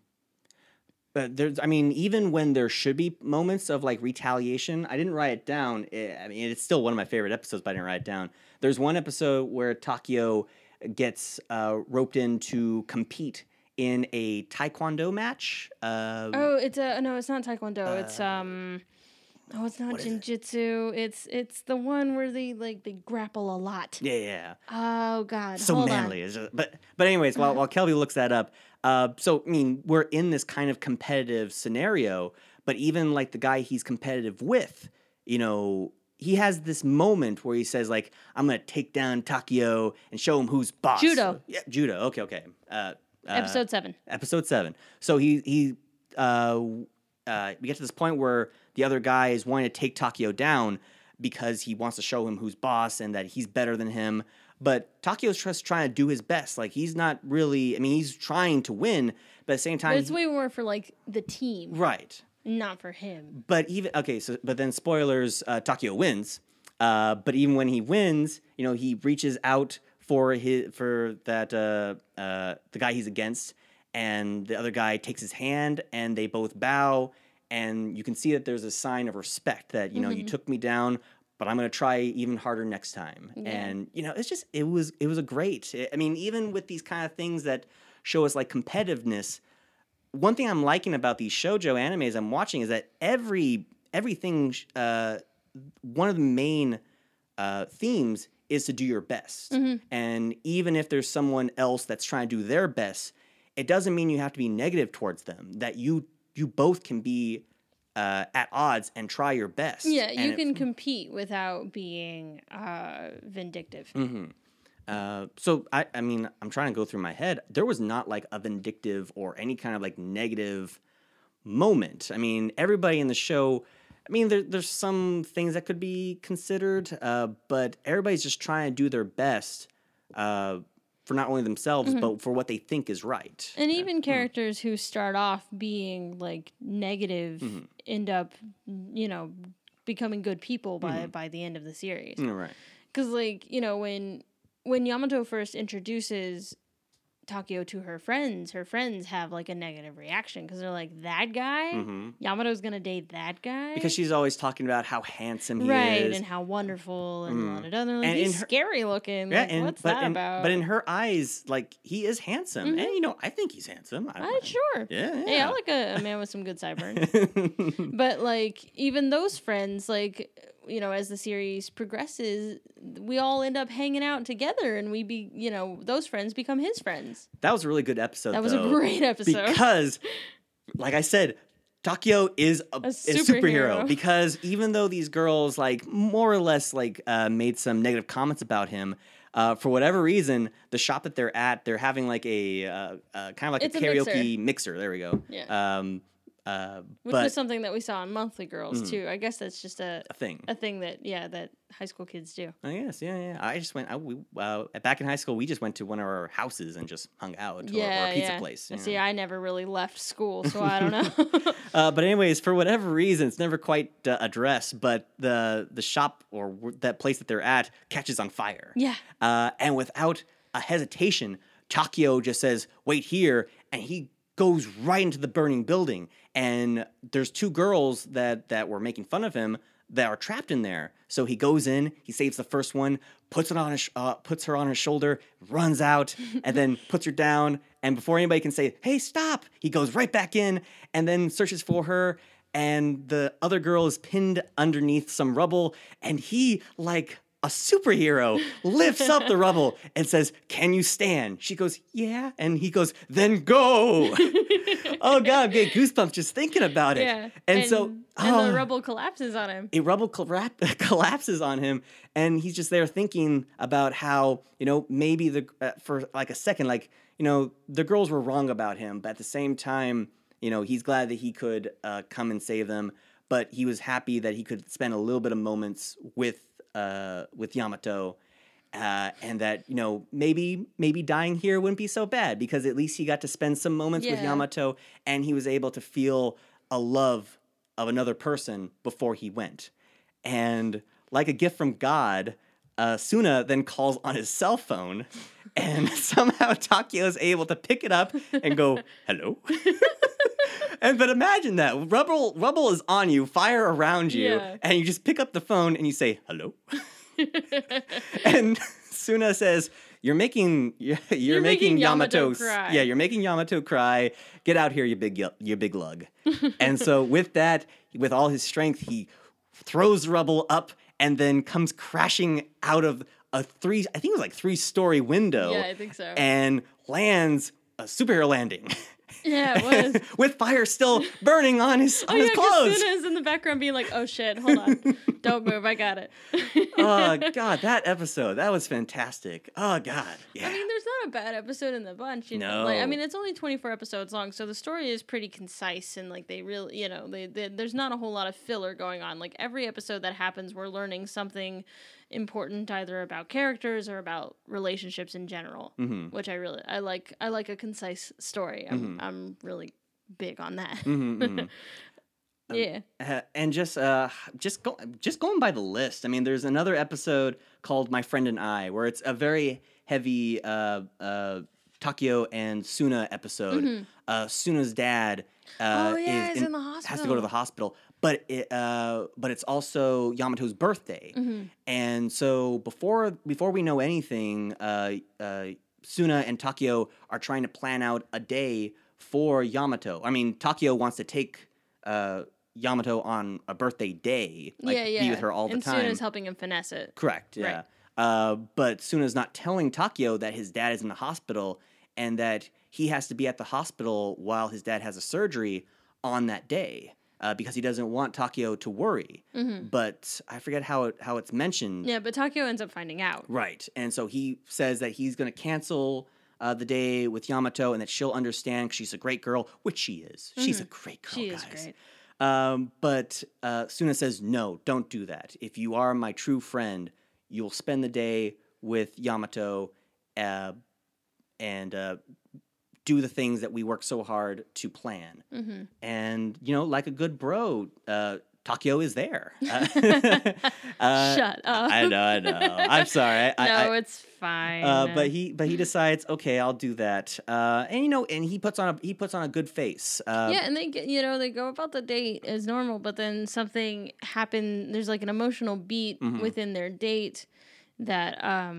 But there's, I mean, even when there should be moments of, like, retaliation, I didn't write it down. It's still one of my favorite episodes, but I didn't write it down. There's one episode where Takeo gets roped in to compete in a taekwondo match. It's not taekwondo. It's not jiu-jitsu. It's the one where they grapple a lot. Yeah, yeah. Oh God. So hold manly. On. Just, but anyways, while Kelby looks that up. So, I mean, we're in this kind of competitive scenario, but even, like, the guy he's competitive with, you know, he has this moment where he says, like, I'm going to take down Takeo and show him who's boss. Judo. Yeah, judo. Okay. Episode 7. So we get to this point where the other guy is wanting to take Takeo down because he wants to show him who's boss and that he's better than him. But Takeo's just trying to do his best. Like, he's not really... I mean, he's trying to win, but at the same time... But it's way more for, like, the team. Right. Not for him. But even... Okay, so... But then, spoilers, Takeo wins. But even when he wins, you know, he reaches out for the guy he's against, and the other guy takes his hand, and they both bow, and you can see that there's a sign of respect that, you know, you took me down... but I'm going to try even harder next time. Yeah. And, you know, it was a great, I mean, even with these kind of things that show us, like, competitiveness, one thing I'm liking about these shoujo animes I'm watching is that everything, one of the main themes is to do your best. Mm-hmm. And even if there's someone else that's trying to do their best, it doesn't mean you have to be negative towards them, that you both can be at odds and try your best. Yeah, you can compete without being vindictive. Mm-hmm. So, I'm trying to go through my head. There was not, like, a vindictive or any kind of, like, negative moment. I mean, everybody in the show, I mean, there's some things that could be considered, but everybody's just trying to do their best for not only themselves, but for what they think is right. And even characters who start off being, like, negative end up, you know, becoming good people by the end of the series. You're right. Because, like, you know, when Yamato first introduces Takeo to her friends have, like, a negative reaction because they're like, that guy? Yamato's going to date that guy? Because she's always talking about how handsome he is. Right, and how wonderful and all that other. Like, and he's scary looking. Yeah, like, what's that about? But in her eyes, like, he is handsome. And, you know, I think he's handsome. Sure. Yeah. Hey, I like a man with some good sideburns. But, like, even those friends, like... you know, as the series progresses, we all end up hanging out together and those friends become his friends. That was a really good episode. That was a great episode. Because, like I said, Takeo is a superhero because even though these girls, like, more or less, like, made some negative comments about him, for whatever reason, the shop that they're at, they're having, like, a kind of like a karaoke mixer. There we go. Yeah. Which was something that we saw on Monthly Girls too. I guess that's just a thing. A thing that high school kids do. I guess, yeah. I just went. Back in high school, we just went to one of our houses and just hung out. Or a pizza place. See, I never really left school, so I don't know. But anyways, for whatever reason, it's never quite addressed. But the shop or that place that they're at catches on fire. Yeah. And without a hesitation, Takeo just says, "Wait here," and he goes right into the burning building, and there's two girls that were making fun of him that are trapped in there. So he goes in, he saves the first one, puts her on his shoulder, runs out, and then puts her down. And before anybody can say, "Hey, stop," he goes right back in and then searches for her. And the other girl is pinned underneath some rubble, and he, like a superhero, lifts up the rubble and says, "Can you stand?" She goes, "Yeah." And he goes, "Then go." Oh, God, I'm getting goosebumps just thinking about it. Yeah. And the rubble collapses on him. Collapses on him. And he's just there thinking about how, you know, maybe for like a second, like, you know, the girls were wrong about him. But at the same time, you know, he's glad that he could come and save them. but he was happy that he could spend a little bit of moments with Yamato, and that, you know, maybe dying here wouldn't be so bad, because at least he got to spend some moments with Yamato, and he was able to feel a love of another person before he went. And like a gift from God, Suna then calls on his cell phone, and somehow Takeo is able to pick it up and go, hello? But imagine that. Rubble is on you, fire around you, and you just pick up the phone and you say, hello? And Suna says, you're making Yamato cry. Yeah, you're making Yamato cry. Get out here, you big lug. And so with that, with all his strength, he throws Rubble up and then comes crashing out of a three-story window. Yeah, I think so. And lands a superhero landing. Yeah, it was. With fire still burning on his on his clothes. Kazuna is in the background being like, oh shit, hold on. Don't move, I got it. Oh, God, that episode, that was fantastic. Oh, God. Yeah. I mean, there's not a bad episode in the bunch. You know? Like, I mean, it's only 24 episodes long, so the story is pretty concise, and like they really, you know, there's not a whole lot of filler going on. Like every episode that happens, we're learning something important either about characters or about relationships in general, which I like. I like a concise story. I'm really big on that. Yeah. And just going by the list. I mean, there's another episode called My Friend and I, where it's a very heavy Takeo and Suna episode. Suna's dad is in the hospital. Has to go to the hospital. But it's also Yamato's birthday, and so before we know anything, Suna and Takeo are trying to plan out a day for Yamato. I mean, Takeo wants to take Yamato on a birthday day, be with her all the time. And Suna's helping him finesse it. Correct. Yeah. Right. But Suna's not telling Takeo that his dad is in the hospital and that he has to be at the hospital while his dad has a surgery on that day. Because he doesn't want Takeo to worry. But I forget how it's mentioned. Yeah, but Takeo ends up finding out. Right. And so he says that he's going to cancel the day with Yamato and that she'll understand because she's a great girl, which she is. She's a great girl, guys. She is great. But Suna says, no, don't do that. If you are my true friend, you'll spend the day with Yamato and do the things that we work so hard to plan. And, you know, like a good bro, Takeo is there. Shut up. I know. I'm sorry. No, it's fine. But he decides, okay, I'll do that. And he puts on a good face. And they go about the date as normal, but then something happened. There's like an emotional beat within their date that,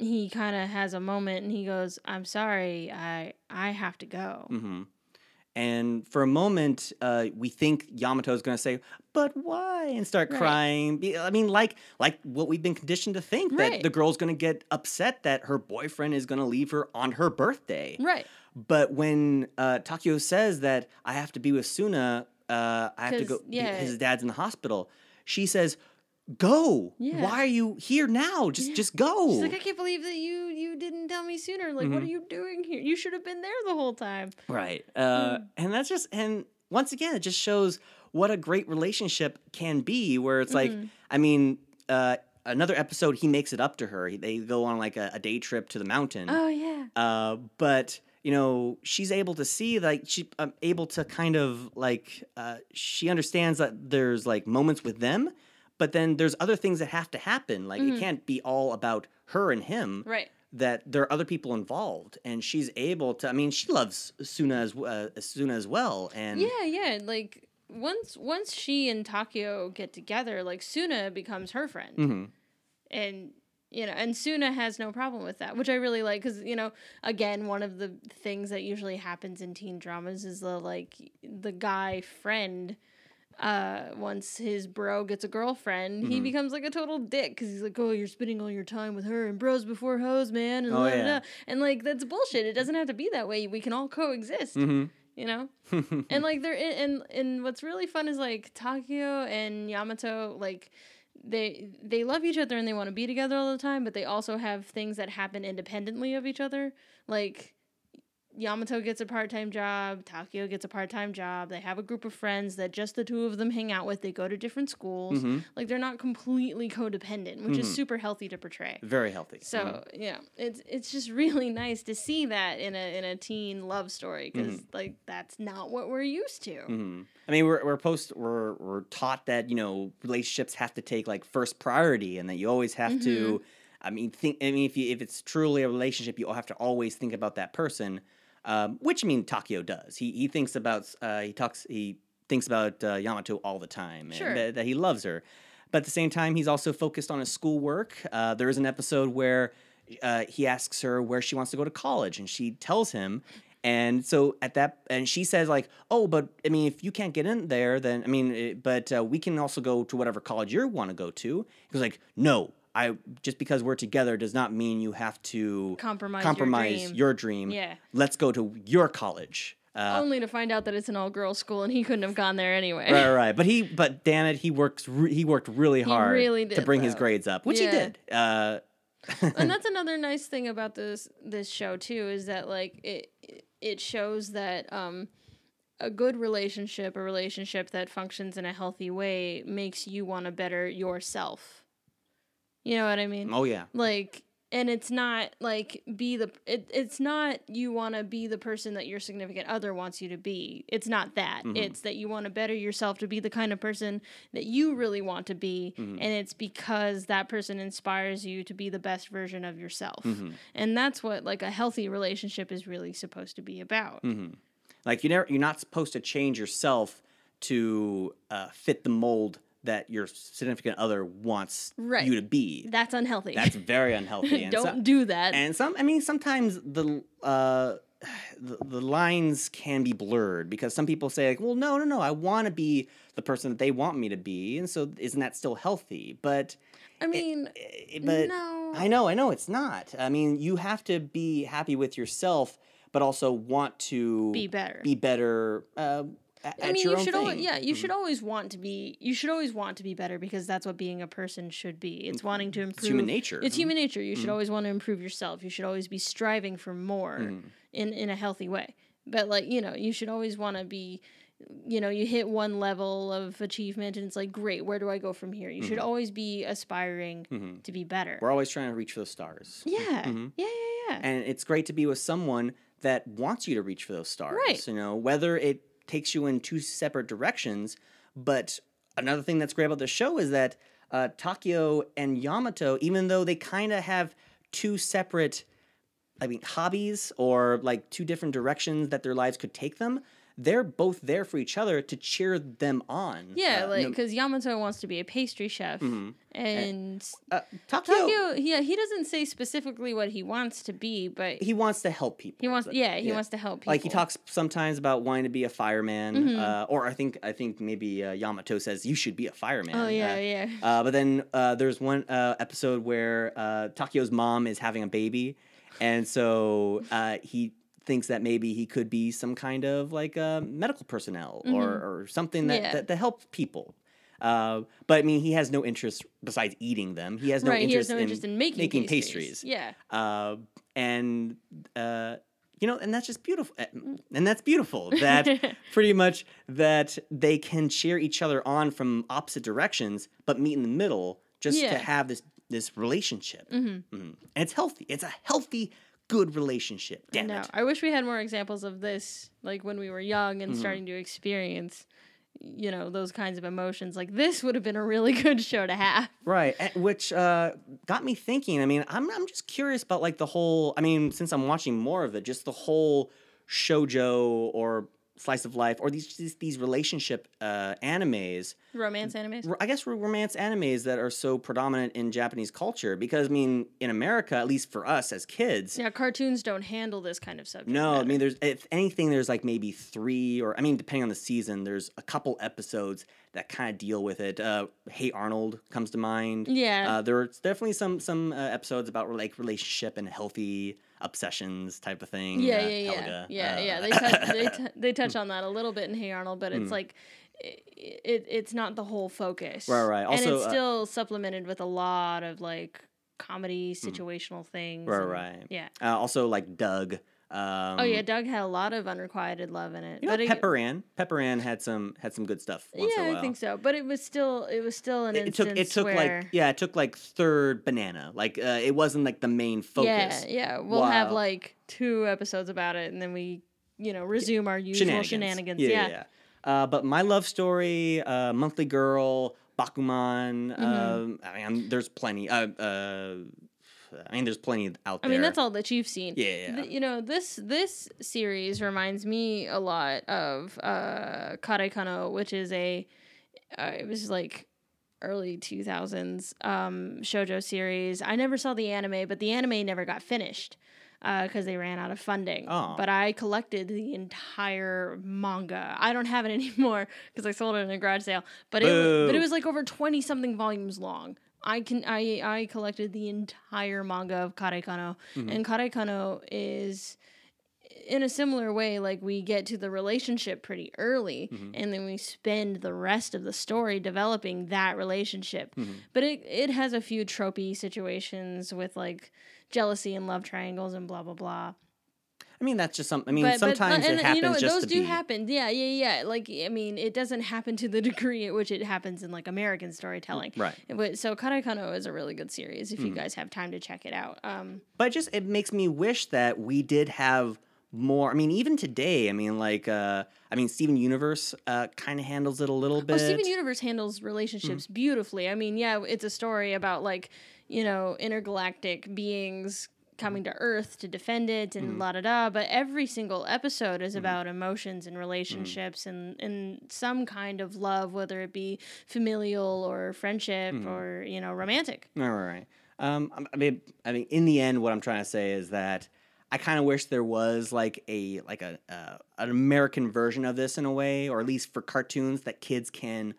he kind of has a moment and he goes, I'm sorry, I have to go. And for a moment, we think Yamato's going to say, but why? And start crying. I mean, like what we've been conditioned to think, that the girl's going to get upset that her boyfriend is going to leave her on her birthday. Right. But when Takeo says that I have to be with Suna, I have to go, his dad's in the hospital, she says, go. Yeah. Why are you here now? Just go. She's like, I can't believe that you didn't tell me sooner. Like, what are you doing here? You should have been there the whole time. Right. And that's just, and once again, it just shows what a great relationship can be, where it's like, I mean, another episode, he makes it up to her. They go on like a day trip to the mountain. Oh yeah. But you know, she's able to see, like, she understands that there's like moments with them. But then there's other things that have to happen. Like, it can't be all about her and him. Right. That there are other people involved. And she's able to... I mean, she loves Suna as well. And yeah. Like, once she and Takeo get together, like, Suna becomes her friend. And... You know, and Suna has no problem with that, which I really like because, you know, again, one of the things that usually happens in teen dramas is the guy friend... once his bro gets a girlfriend, he becomes like a total dick because he's like, oh, you're spending all your time with her and bros before hoes, man. And and like, that's bullshit. It doesn't have to be that way. We can all coexist, you know? And like, and what's really fun is like Takeo and Yamato, like, they love each other and they want to be together all the time, but they also have things that happen independently of each other. Like, Yamato gets a part-time job. Takeo gets a part-time job. They have a group of friends that just the two of them hang out with. They go to different schools. Mm-hmm. Like, they're not completely codependent, which mm-hmm. is super healthy to portray. Very healthy. So, mm-hmm. yeah, it's just really nice to see that in a teen love story because, mm-hmm. like, that's not what we're used to. Mm-hmm. I mean, we're taught that, you know, relationships have to take, like, first priority and that you always have mm-hmm. to... I mean, if it's truly a relationship, you have to always think about that person, which I mean, Takeo does. He thinks about Yamato all the time, and sure. that he loves her, but at the same time, he's also focused on his schoolwork. There is an episode where he asks her where she wants to go to college, and she tells him. And so she says like, oh, but I mean, if you can't get in there, then I mean, but we can also go to whatever college you want to go to. He was like, no. Just because we're together does not mean you have to compromise your dream. Yeah. Let's go to your college. Only to find out that it's an all-girls school and he couldn't have gone there anyway. Right. But damn it, he worked really hard to bring his grades up, which he did. And that's another nice thing about this show too is that like it shows that a good relationship, a relationship that functions in a healthy way, makes you want to better yourself. You know what I mean? Oh, yeah. Like, and it's not, like, it's not you want to be the person that your significant other wants you to be. It's not that. Mm-hmm. It's that you want to better yourself to be the kind of person that you really want to be, mm-hmm. and it's because that person inspires you to be the best version of yourself. Mm-hmm. And that's what, like, a healthy relationship is really supposed to be about. Mm-hmm. Like, you're not supposed to change yourself to fit the mold that your significant other wants you to be. That's unhealthy. That's very unhealthy. And don't do that. And sometimes the lines can be blurred because some people say like, well, no, I want to be the person that they want me to be, and so isn't that still healthy? But I mean, no. I know it's not. I mean, you have to be happy with yourself, but also want to be better. You should always want to be better because that's what being a person should be. It's wanting to improve. It's human nature. You should always want to improve yourself. You should always be striving for more in a healthy way. But like, you know, you should always want to be, you know, you hit one level of achievement and it's like, great, where do I go from here? You should always be aspiring to be better. We're always trying to reach for the stars. Yeah. Mm-hmm. Yeah. And it's great to be with someone that wants you to reach for those stars. Right. You know, whether it takes you in two separate directions, but another thing that's great about the show is that Takeo and Yamato, even though they kind of have two separate, hobbies or like two different directions that their lives could take them, they're both there for each other to cheer them on. Yeah, because Yamato wants to be a pastry chef, and Takeo, yeah, he doesn't say specifically what he wants to be, but he wants to help people. He wants to help people. Like he talks sometimes about wanting to be a fireman, or I think maybe Yamato says you should be a fireman. Oh yeah. But then there's one episode where Takeo's mom is having a baby, and so he thinks that maybe he could be some kind of like medical personnel or something that helps people. But I mean, he has no interest besides eating them. He has no interest in making pastries. Yeah. And that's just beautiful. And that's beautiful that pretty much that they can cheer each other on from opposite directions, but meet in the middle to have this relationship. Mm-hmm. Mm-hmm. And it's healthy. It's a healthy good relationship. Damn it. I wish we had more examples of this, like when we were young and starting to experience, you know, those kinds of emotions. Like this would have been a really good show to have. Right. Which got me thinking. I mean, I'm just curious about like the whole, since I'm watching more of it, just the whole shoujo or slice of life or these relationship animes. Romance animes? I guess romance animes that are so predominant in Japanese culture because, in America, at least for us as kids... Yeah, cartoons don't handle this kind of subject. No, matter. There's if anything, there's like maybe three or, depending on the season, there's a couple episodes that kind of deal with it. Hey Arnold comes to mind. Yeah. There's definitely some episodes about like relationship and healthy obsessions type of thing. Yeah. They touch on that a little bit in Hey Arnold, but it's like it's not the whole focus. Right. Also, and it's still supplemented with a lot of like comedy situational things. Right. Yeah. Also like Doug. Oh yeah, Doug had a lot of unrequited love in it. You know, but Pepper Ann had some good stuff. Once in a while. I think so. But it was still an instance. It took like third banana. Like it wasn't like the main focus. Yeah. We'll have like 2 episodes about it, and then we resume our usual shenanigans. Yeah. But My Love Story, Monthly Girl, Bakuman. Mm-hmm. There's plenty out there. That's all that you've seen. Yeah. This series reminds me a lot of Karekano, which is it was like early 2000s shoujo series. I never saw the anime, but the anime never got finished because they ran out of funding. Oh. But I collected the entire manga. I don't have it anymore because I sold it in a garage sale. But it was like over 20-something volumes long. I collected the entire manga of Karekano, mm-hmm. and Karekano is in a similar way. Like we get to the relationship pretty early, mm-hmm. and then we spend the rest of the story developing that relationship. Mm-hmm. But it has a few tropey situations with like jealousy and love triangles and blah blah blah. That's just something. Sometimes it happens. Those do happen. Yeah. It doesn't happen to the degree at which it happens in like American storytelling. Right. So Karekano is a really good series if you guys have time to check it out. It makes me wish that we did have more. Even today. Steven Universe kind of handles it a little bit. Oh, Steven Universe handles relationships beautifully. It's a story about intergalactic beings coming to Earth to defend it and la da da, but every single episode is about emotions and relationships and some kind of love, whether it be familial or friendship or romantic. All right. In the end, what I'm trying to say is that I kind of wish there was an American version of this in a way, or at least for cartoons that kids can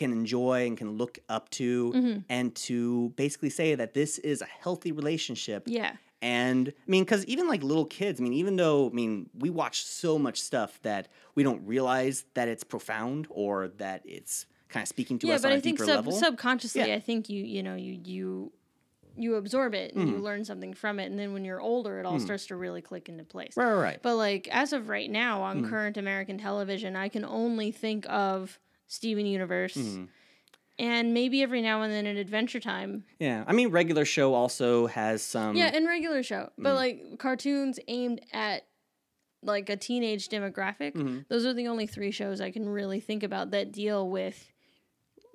enjoy and can look up to, and to basically say that this is a healthy relationship. Yeah. And because even like little kids, even though we watch so much stuff that we don't realize that it's profound or that it's kind of speaking to us on a deeper level. Yeah, but I think subconsciously, I think you absorb it and you learn something from it, and then when you're older, it all starts to really click into place. Right. But as of right now on current American television, I can only think of Steven Universe, and maybe every now and then an Adventure Time. Yeah, Regular Show also has some. Yeah, and Regular Show, but cartoons aimed at a teenage demographic. Those are the only 3 shows I can really think about that deal with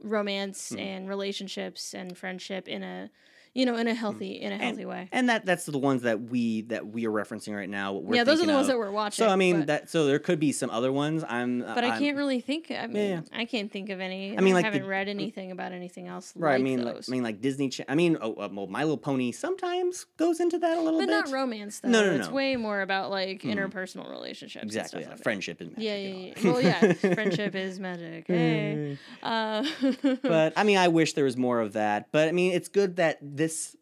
romance and relationships and friendship in a healthy way. And that's the ones that we are referencing right now. Those are the ones that we're watching. So there could be some other ones. I can't really think. I can't think of any. I haven't read anything about anything else. Right. Those. Disney. My Little Pony sometimes goes into that a little bit. But not romance though. No. It's way more about interpersonal relationships. Exactly. And stuff friendship is magic. Yeah. Friendship is magic. Hey. But I wish there was more of that. But it's good that. This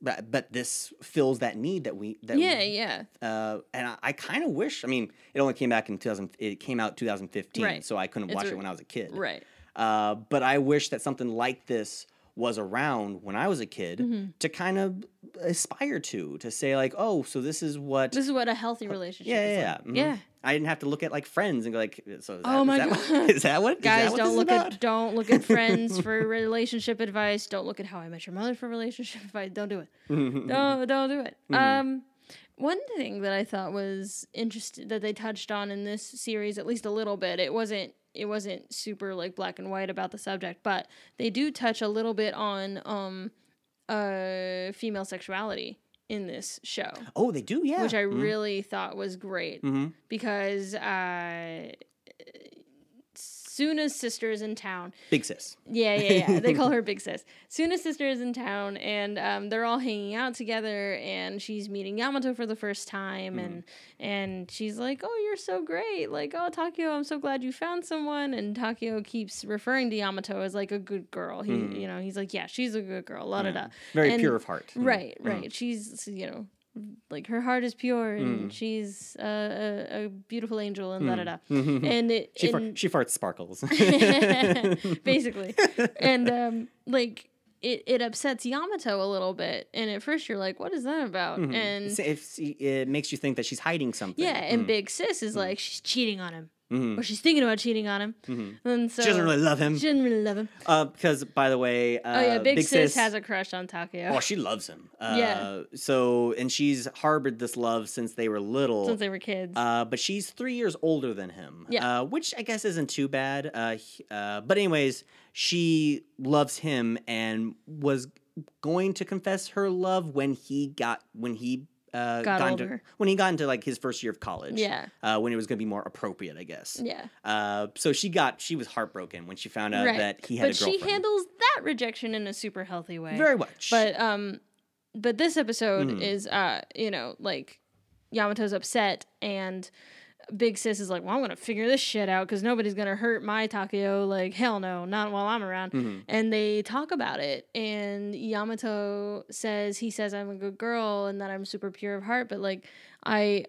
fills that need that we and I kind of wish it only came back in 2015, right. So I couldn't watch it when I was a kid, right? But I wish that something like this was around when I was a kid to kind of aspire to say so this is what a healthy relationship is. I didn't have to look at Friends and go so is that, oh my is that God. What, is that what guys that what don't look about? At don't look at Friends for relationship advice. Don't look at How I Met Your Mother for relationship advice. Don't do it. Don't do it. One thing that I thought was interesting that they touched on in this series, at least a little bit, it wasn't super black and white about the subject, but they do touch a little bit on female sexuality in this show. Oh, they do, yeah. Which I really thought was great because Suna's sister is in town. Big sis. Yeah. They call her Big Sis. Suna's sister is in town, and they're all hanging out together, and she's meeting Yamato for the first time, and she's like, "Oh, you're so great. Oh, Takeo, I'm so glad you found someone." And Takeo keeps referring to Yamato as a good girl. He, he's like, "Yeah, she's a good girl." La da da. Very pure of heart. Right. Mm. She's, her heart is pure, and she's a beautiful angel, and da da da. And she farts sparkles, basically. And it upsets Yamato a little bit. And at first you're like, what is that about? Mm-hmm. And it makes you think that she's hiding something. Yeah, and Big Sis is like, she's cheating on him. Mm-hmm. Or she's thinking about cheating on him. Mm-hmm. And so she doesn't really love him. She doesn't really love him. Because, by the way, Big Sis has a crush on Takeo. Oh, she loves him. Yeah. So, and she's harbored this love since they were little. Since they were kids. But she's 3 years older than him. Yeah. Which I guess isn't too bad. But anyways, she loves him and was going to confess her love when he got into like his first year of college. Yeah. When it was going to be more appropriate, I guess. Yeah. So she was heartbroken when she found out that he had a girlfriend. But she handles that rejection in a super healthy way. Very much. But this episode is like Yamato's upset and Big Sis is like, well, I'm going to figure this shit out because nobody's going to hurt my Takeo. Like, hell no, not while I'm around. Mm-hmm. And they talk about it. And Yamato says, I'm a good girl and that I'm super pure of heart. But, like, I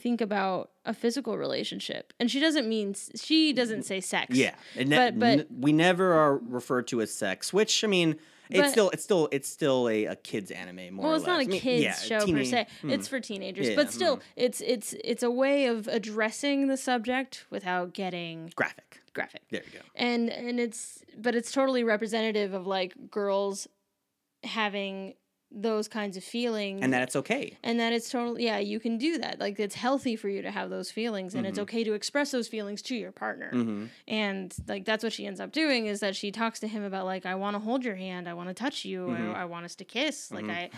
think about a physical relationship. And she doesn't say sex. Yeah. And but we never are referred to as sex, which, I mean... It's still a kids anime more. Well, it's not a kids show per se. It's for teenagers, but still, it's a way of addressing the subject without getting graphic. There you go. And it's totally representative of like girls having those kinds of feelings, and that it's okay, and that it's totally you can do that. Like it's healthy for you to have those feelings, and it's okay to express those feelings to your partner. Mm-hmm. And like that's what she ends up doing is that she talks to him about like I want to hold your hand, I want to touch you, I want us to kiss. Like I,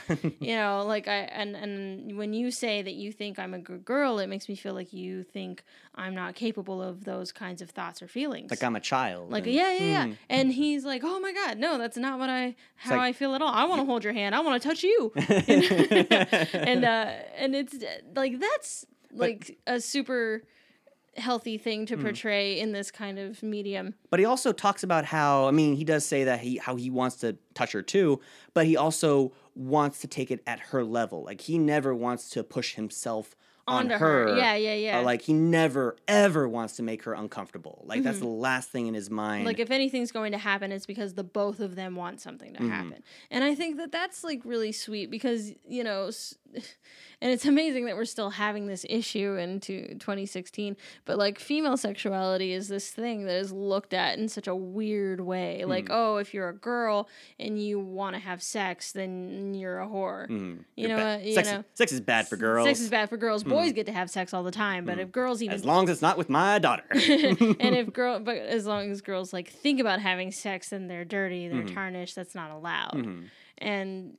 and when you say that you think I'm a good girl, it makes me feel like you think I'm not capable of those kinds of thoughts or feelings. Like I'm a child. Like yeah. And he's like, oh my God, no, that's not what I feel at all. I want to hold your hand. I want to touch you. and it's like that's like a super healthy thing to portray in this kind of medium. But he also talks about how he does say that how he wants to touch her too, but he also wants to take it at her level. Like he never wants to push himself onto her. Yeah. Like he never ever wants to make her uncomfortable. Like that's the last thing in his mind. Like if anything's going to happen, it's because the both of them want something to happen. And I think that that's like really sweet because and it's amazing that we're still having this issue into 2016. But like female sexuality is this thing that is looked at in such a weird way. Like if you're a girl and you want to have sex, then you're a whore. Sex is bad for girls. Sex is bad for girls. Boys get to have sex all the time, but if girls even... As long as it's not with my daughter. But as long as girls, like, think about having sex and they're dirty, they're tarnished, that's not allowed. And,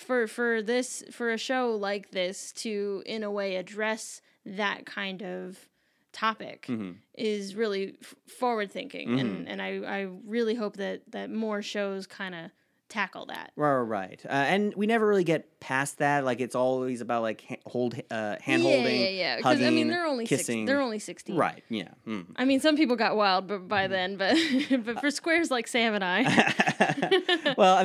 for a show like this to, in a way, address that kind of topic is really forward-thinking. And I really hope that more shows kind of tackle that. Right. And we never really get past that. Like it's always about like hand holding, hugging, because they're only kissing. They're only 16. Right. Yeah. Mm. Some people got wild, but for squares like Sam and I. Well,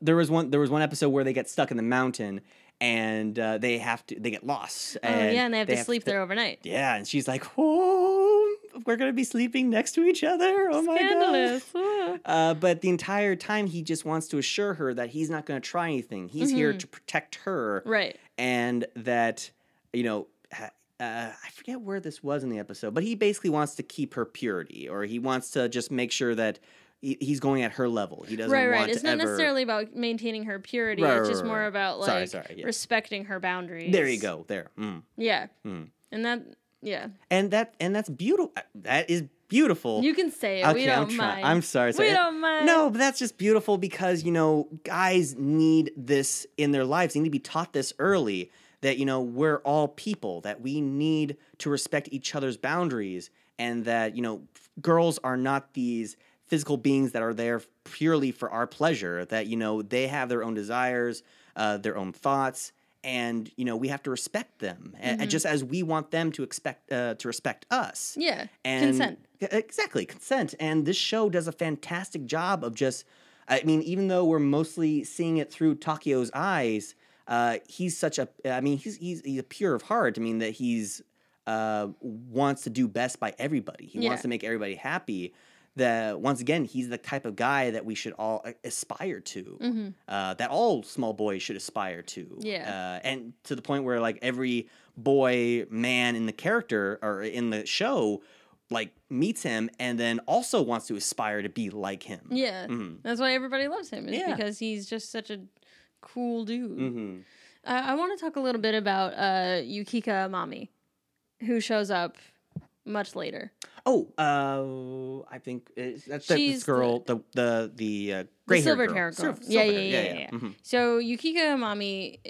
there was one episode where they get stuck in the mountain. And they get lost. And they have to sleep there overnight. Yeah, and she's like, oh, we're going to be sleeping next to each other? Oh, scandalous. My God. But the entire time, he just wants to assure her that he's not going to try anything. He's here to protect her. Right. And that, I forget where this was in the episode, but he basically wants to keep her purity, or he wants to just make sure that he's going at her level. He doesn't want to It's not necessarily about maintaining her purity. It's just more about, like, respecting her boundaries. There you go. There. Mm. Yeah. Mm. And that, yeah. And that's beautiful. That is beautiful. You can say it. Okay, we don't mind. I'm sorry. We don't mind. No, but that's just beautiful because, guys need this in their lives. They need to be taught this early that, we're all people, that we need to respect each other's boundaries and that, girls are not these physical beings that are there purely for our pleasure, that, they have their own desires, their own thoughts, and, we have to respect them, and just as we want them to respect us. Yeah, and consent. Exactly, consent. And this show does a fantastic job of just, even though we're mostly seeing it through Takeo's eyes, he's such a, he's a pure of heart. That he's wants to do best by everybody. He wants to make everybody happy. that once again, he's the type of guy that we should all aspire to, mm-hmm. That all small boys should aspire to. Yeah. And to the point where, like, every boy, man in the character or in the show, like, meets him and then also wants to aspire to be like him. Yeah. Mm-hmm. That's why everybody loves him, is because he's just such a cool dude. Mm-hmm. I want to talk a little bit about Yukika Amami, who shows up much later. Oh, I think that's this girl, the gray-haired girl. Silver hair girl. Mm-hmm. So Yukika Amami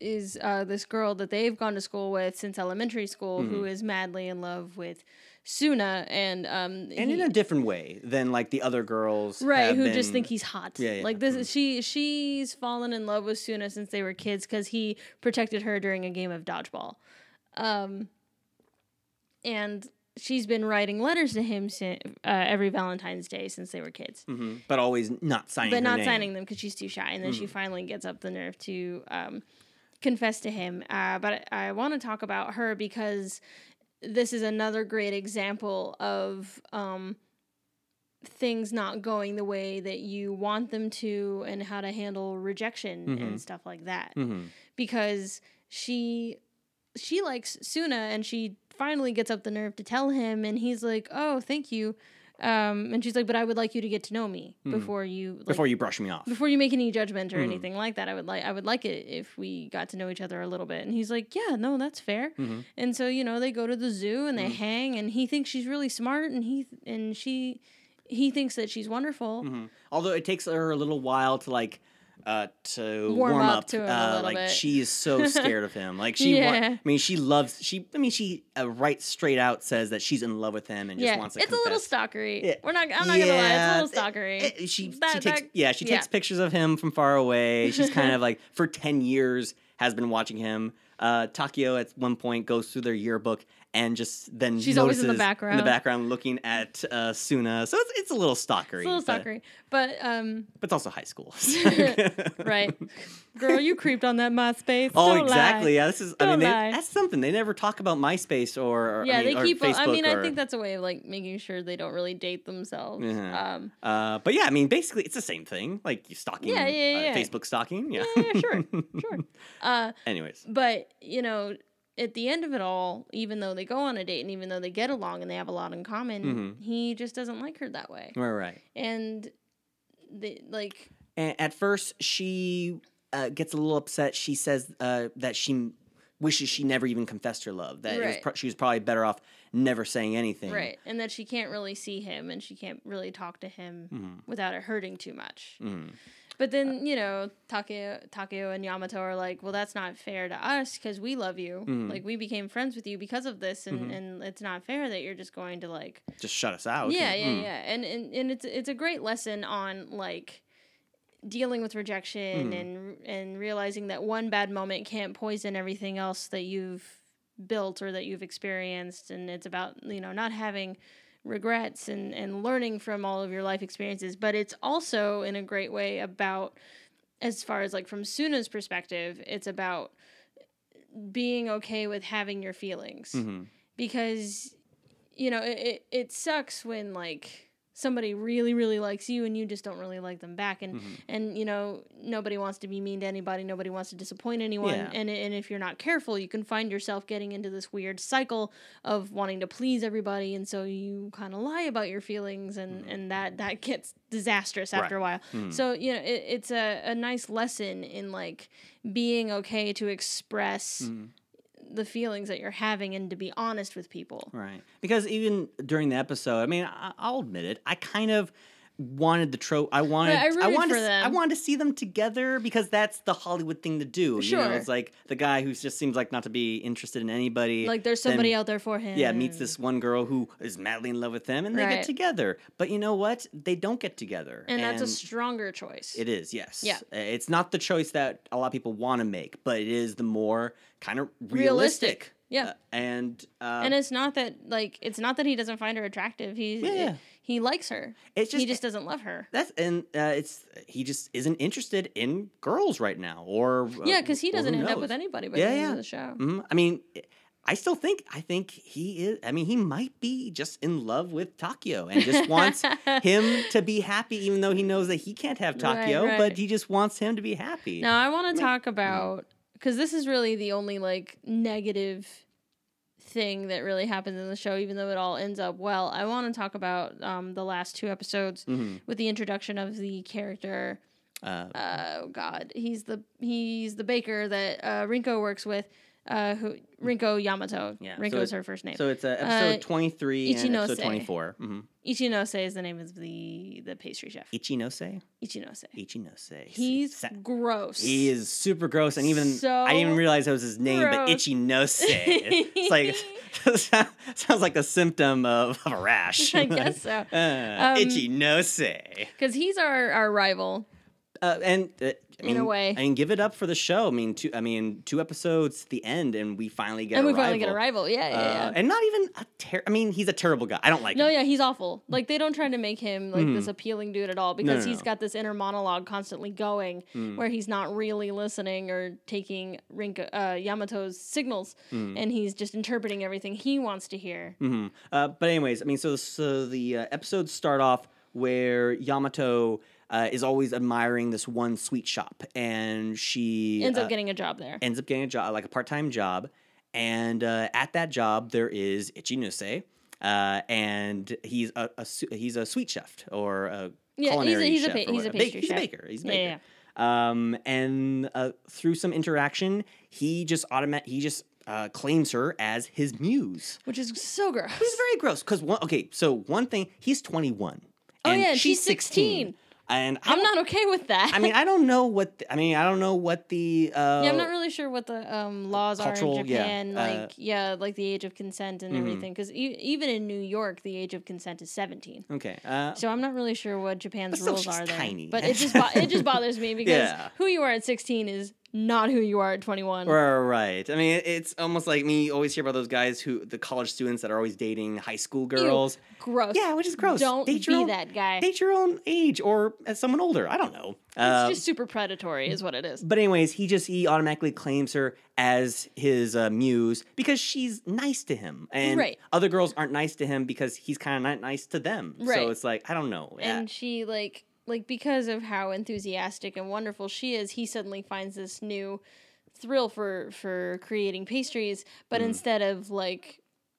is this girl that they've gone to school with since elementary school, mm-hmm. who is madly in love with Suna, and in a different way than like the other girls, right? Who just think he's hot. Yeah, yeah. Like this, mm-hmm. she's fallen in love with Suna since they were kids because he protected her during a game of dodgeball, and she's been writing letters to him every Valentine's Day since they were kids, mm-hmm. but always not signing. But not signing them because she's too shy, and then mm-hmm. she finally gets up the nerve to confess to him. But I want to talk about her because this is another great example of things not going the way that you want them to and how to handle rejection mm-hmm. and stuff like that. Mm-hmm. Because she likes Suna and she finally gets up the nerve to tell him and he's like, oh, thank you. And she's like, but I would like you to get to know me mm-hmm. before you brush me off, before you make any judgment or mm-hmm. anything like that. I would like it if we got to know each other a little bit. And he's like, yeah, no, that's fair. Mm-hmm. And so, you know, they go to the zoo and they mm-hmm. hang and he thinks she's really smart and he thinks that she's wonderful. Mm-hmm. Although it takes her a little while to like, warm up to him a little bit. She is so scared of him. Like she, she right straight out says that she's in love with him and just wants to. It's confess. A little stalkery. Yeah. I'm not gonna lie. It's a little stalkery. She takes pictures of him from far away. She's kind of like for 10 years has been watching him. Takeo at one point goes through their yearbook and just then she's always in the background looking at Suna. So it's a little stalkery. But it's also high school. Right. Girl, you creeped on that MySpace. Oh, don't exactly. Lie. Yeah, this is that's something they never talk about MySpace or Facebook. I think that's a way of like making sure they don't really date themselves. Mm-hmm. But yeah, I mean basically it's the same thing. Like you stalking Facebook stalking. Yeah. Yeah, sure. Anyways. But you know, at the end of it all, even though they go on a date and even though they get along and they have a lot in common, mm-hmm. he just doesn't like her that way. Right. And they, like, at first she gets a little upset. She says that she wishes she never even confessed her love. That she was probably better off never saying anything. Right. And that she can't really see him and she can't really talk to him mm-hmm. without it hurting too much. Mm-hmm. But then, you know, Takeo and Yamato are like, well, that's not fair to us because we love you. Mm-hmm. Like, we became friends with you because of this, and, mm-hmm. and it's not fair that you're just going to, like... just shut us out. Yeah. And it's a great lesson on, like, dealing with rejection mm-hmm. and realizing that one bad moment can't poison everything else that you've built or that you've experienced. And it's about, you know, not having... regrets and learning from all of your life experiences, but it's also in a great way about, as far as like from Suna's perspective, it's about being okay with having your feelings mm-hmm. because, you know, it sucks when like somebody really, really likes you and you just don't really like them back. And, mm-hmm. and you know, nobody wants to be mean to anybody. Nobody wants to disappoint anyone. Yeah. And if you're not careful, you can find yourself getting into this weird cycle of wanting to please everybody. And so you kind of lie about your feelings and that gets disastrous after a while. Mm-hmm. So, you know, it's a nice lesson in like being okay to express mm-hmm. the feelings that you're having and to be honest with people. Right. Because even during the episode, I mean, I'll admit it, I kind of wanted the trope. I wanted to see them together because that's the Hollywood thing to do. Sure. You know, it's like the guy who just seems like not to be interested in anybody. Like there's somebody out there for him. Yeah. Meets this one girl who is madly in love with him and they get together. But you know what? They don't get together. And that's a stronger choice. It is. Yes. Yeah. It's not the choice that a lot of people want to make, but it is the more kind of realistic. Yeah. And it's not that like, it's not that he doesn't find her attractive. He likes her. It's just, he just doesn't love her. He just isn't interested in girls right now, or because he doesn't end up with anybody by the end of the show. Mm-hmm. I mean, I think he is. I mean, he might be just in love with Takeo and just wants him to be happy, even though he knows that he can't have Takeo, right. But he just wants him to be happy. Now, I want to talk about, because this is really the only like negative thing that really happens in the show, even though it all ends up well. I want to talk about the last two episodes with the introduction of the character. He's the baker that Rinko works with. Rinko Yamato. Yeah, Rinko is her first name. So it's episode 23 Ichinose. And episode 24. Mm-hmm. Ichinose is the name of the pastry chef. Ichinose. He's gross. He is super gross, and even I didn't even realize that was his name, but Ichinose. It's like sounds like a symptom of a rash. I guess so. Ichinose. Because he's our rival. In a way. I mean, give it up for the show. I mean, two episodes to the end, and we finally get a rival. Yeah. And not even he's a terrible guy. I don't like him. No, yeah, he's awful. Like, they don't try to make him, like, this appealing dude at all, because he's got this inner monologue constantly going where he's not really listening or taking Yamato's signals, and he's just interpreting everything he wants to hear. Mm-hmm. But anyways, I mean, so the episodes start off where Yamato... is always admiring this one sweet shop, and she ends up getting a job there. Ends up getting a job, like a part-time job, and at that job there is Ichinose, and he's a sweet chef or a culinary chef. He's a pastry chef. He's a baker. Yeah. And through some interaction, he just claims her as his muse, which is so gross. He's very gross because one thing, he's 21. And she's 16. And I'm not okay with that. I mean, I don't know what the I'm not really sure what the laws are in Japan, like the age of consent and everything. Because even in New York, the age of consent is 17. Okay. So I'm not really sure what Japan's rules are there. Tiny. But it just bothers me because who you are at 16 is not who you are at 21. Right. I mean, it's almost like me. You always hear about those guys the college students that are always dating high school girls. Ew, gross. Yeah, which is gross. Don't be that guy. Date your own age or as someone older. I don't know. It's just super predatory is what it is. But anyways, he automatically claims her as his muse because she's nice to him. And other girls aren't nice to him because he's kind of not nice to them. Right. So it's like, I don't know. Yeah. And she like because of how enthusiastic and wonderful she is, he suddenly finds this new thrill for creating pastries, but instead of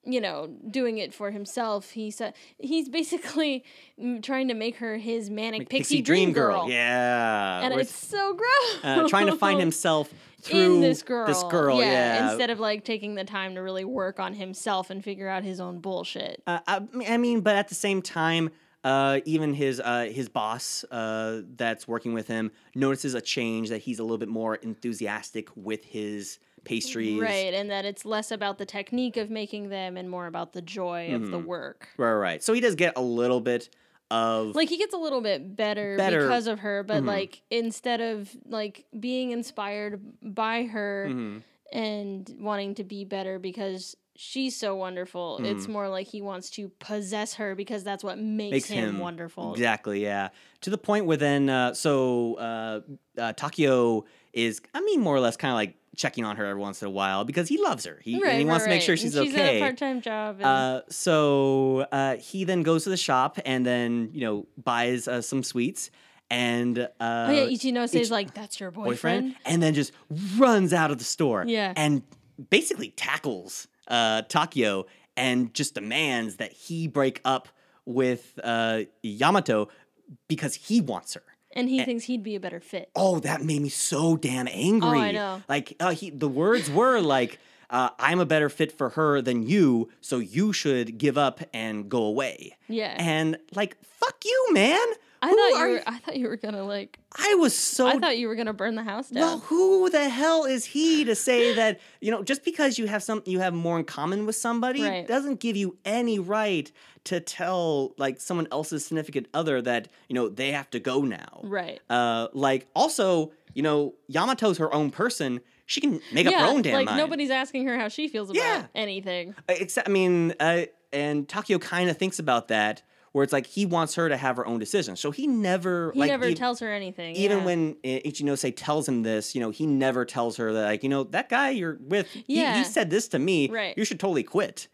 doing it for himself, he said he's basically trying to make her his manic pixie dream girl. Yeah. And it's so gross. Trying to find himself through in this girl. Yeah. Instead of taking the time to really work on himself and figure out his own bullshit. But at the same time, even his boss that's working with him notices a change, that he's a little bit more enthusiastic with his pastries. Right, and that it's less about the technique of making them and more about the joy of the work. Right. So he does get a little bit of... he gets a little bit better because of her, but, instead of, being inspired by her and wanting to be better because... she's so wonderful. It's more like he wants to possess her because that's what makes him wonderful. Exactly, yeah. To the point where then, Takeo is, more or less kind of checking on her every once in a while because he loves her. He wants to make sure she's okay. She's at a part-time job. And... So he then goes to the shop and then, buys some sweets. And Ichinose is like, that's your boyfriend? And then just runs out of the store. Yeah. And basically tackles Takeo and just demands that he break up with Yamato because he wants her. And he thinks he'd be a better fit. Oh, that made me so damn angry. Oh, I know. The words were I'm a better fit for her than you, so you should give up and go away. Yeah. And fuck you, man. I thought you were gonna I thought you were gonna burn the house down. Well, who the hell is he to say that? Just because you have more in common with somebody doesn't give you any right to tell someone else's significant other that they have to go now. Right. Also, Yamato's her own person. She can make up her own damn mind. Nobody's asking her how she feels about anything. Except, and Takeo kind of thinks about that. where it's like he wants her to have her own decisions. So he never tells her anything. Even when Ichinose tells him this, you know, he never tells her that, like, you know, that guy you're with, he said this to me. Right. You should totally quit.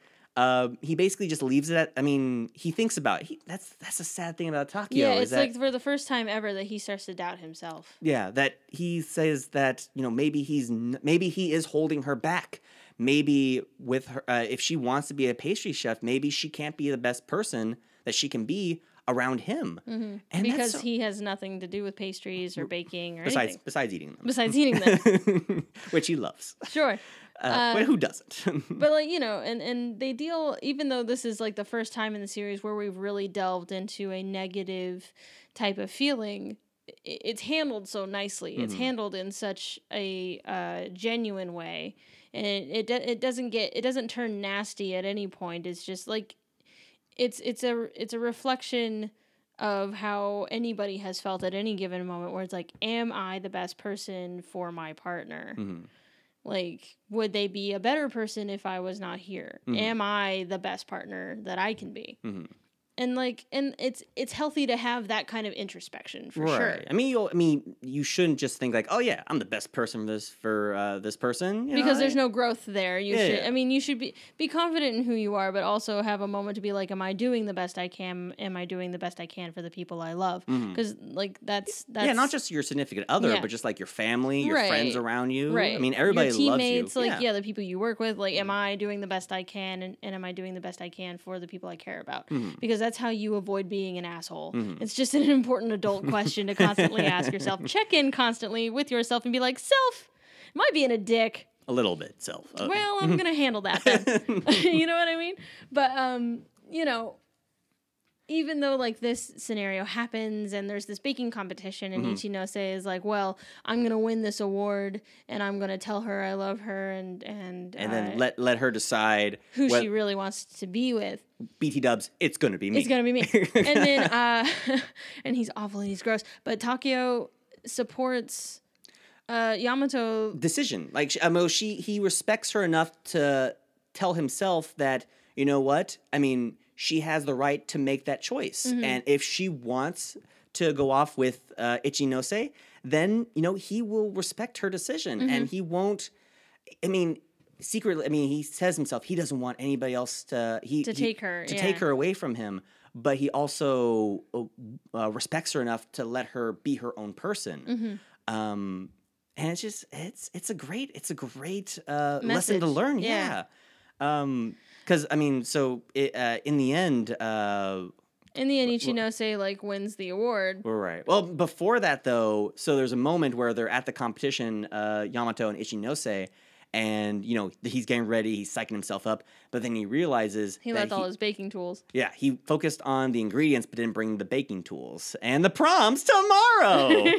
He basically just leaves it at, I mean, he thinks about it. That's a sad thing about Takeo. Yeah, it's like for the first time ever that he starts to doubt himself. Yeah, that he says that, you know, maybe he is holding her back. Maybe with her, if she wants to be a pastry chef, maybe she can't be the best person that she can be around him. Mm-hmm. And because he has nothing to do with pastries or baking or anything. Besides eating them. Which he loves. Sure. But who doesn't? But, like, you know, and they deal, even though this is, like, the first time in the series where we've really delved into a negative type of feeling, it's handled so nicely. Mm-hmm. It's handled in such a genuine way. And it doesn't turn nasty at any point. It's just, like, it's a reflection of how anybody has felt at any given moment where it's like, am I the best person for my partner? Mm-hmm. Like, would they be a better person if I was not here? Mm-hmm. Am I the best partner that I can be? Mm-hmm. And it's healthy to have that kind of introspection for sure. I mean, you shouldn't just think like, oh yeah, I'm the best person for this person. Because there's no growth there. You should be confident in who you are, but also have a moment to be like, am I doing the best I can? Am I doing the best I can for the people I love? Because mm-hmm. like that's not just your significant other, but just like your family, your friends around you. Right. I mean, everybody loves you. Your teammates, like the people you work with. Like, am I doing the best I can, and am I doing the best I can for the people I care about? Mm-hmm. Because that's how you avoid being an asshole. Mm-hmm. It's just an important adult question to constantly ask yourself. Check in constantly with yourself and be like, self, am I being a dick? A little bit, self. Okay. Well, I'm going to handle that then. You know what I mean? But, you know, even though, like, this scenario happens and there's this baking competition and mm-hmm. Ichinose is like, well, I'm going to win this award and I'm going to tell her I love her and then let her decide who she really wants to be with. BT Dubs, it's gonna be me. It's gonna be me. And then, and he's awful and he's gross. But Takeo supports Yamato decision. Like, he respects her enough to tell himself that, you know what? I mean, she has the right to make that choice, mm-hmm. and if she wants to go off with Ichinose, then, you know, he will respect her decision, mm-hmm. and he won't. I mean. Secretly, I mean, he says himself he doesn't want anybody else to take her away from him, but he also respects her enough to let her be her own person. Mm-hmm. And it's just it's a great lesson to learn. Yeah, because I mean, so it, in the end. In the end, Ichinose, like, wins the award. Right. Well, before that though, so there's a moment where they're at the competition, Yamato and Ichinose. And, you know, he's getting ready, he's psyching himself up, but then he realizes... He left all his baking tools. Yeah, he focused on the ingredients, but didn't bring the baking tools. And the prom's tomorrow!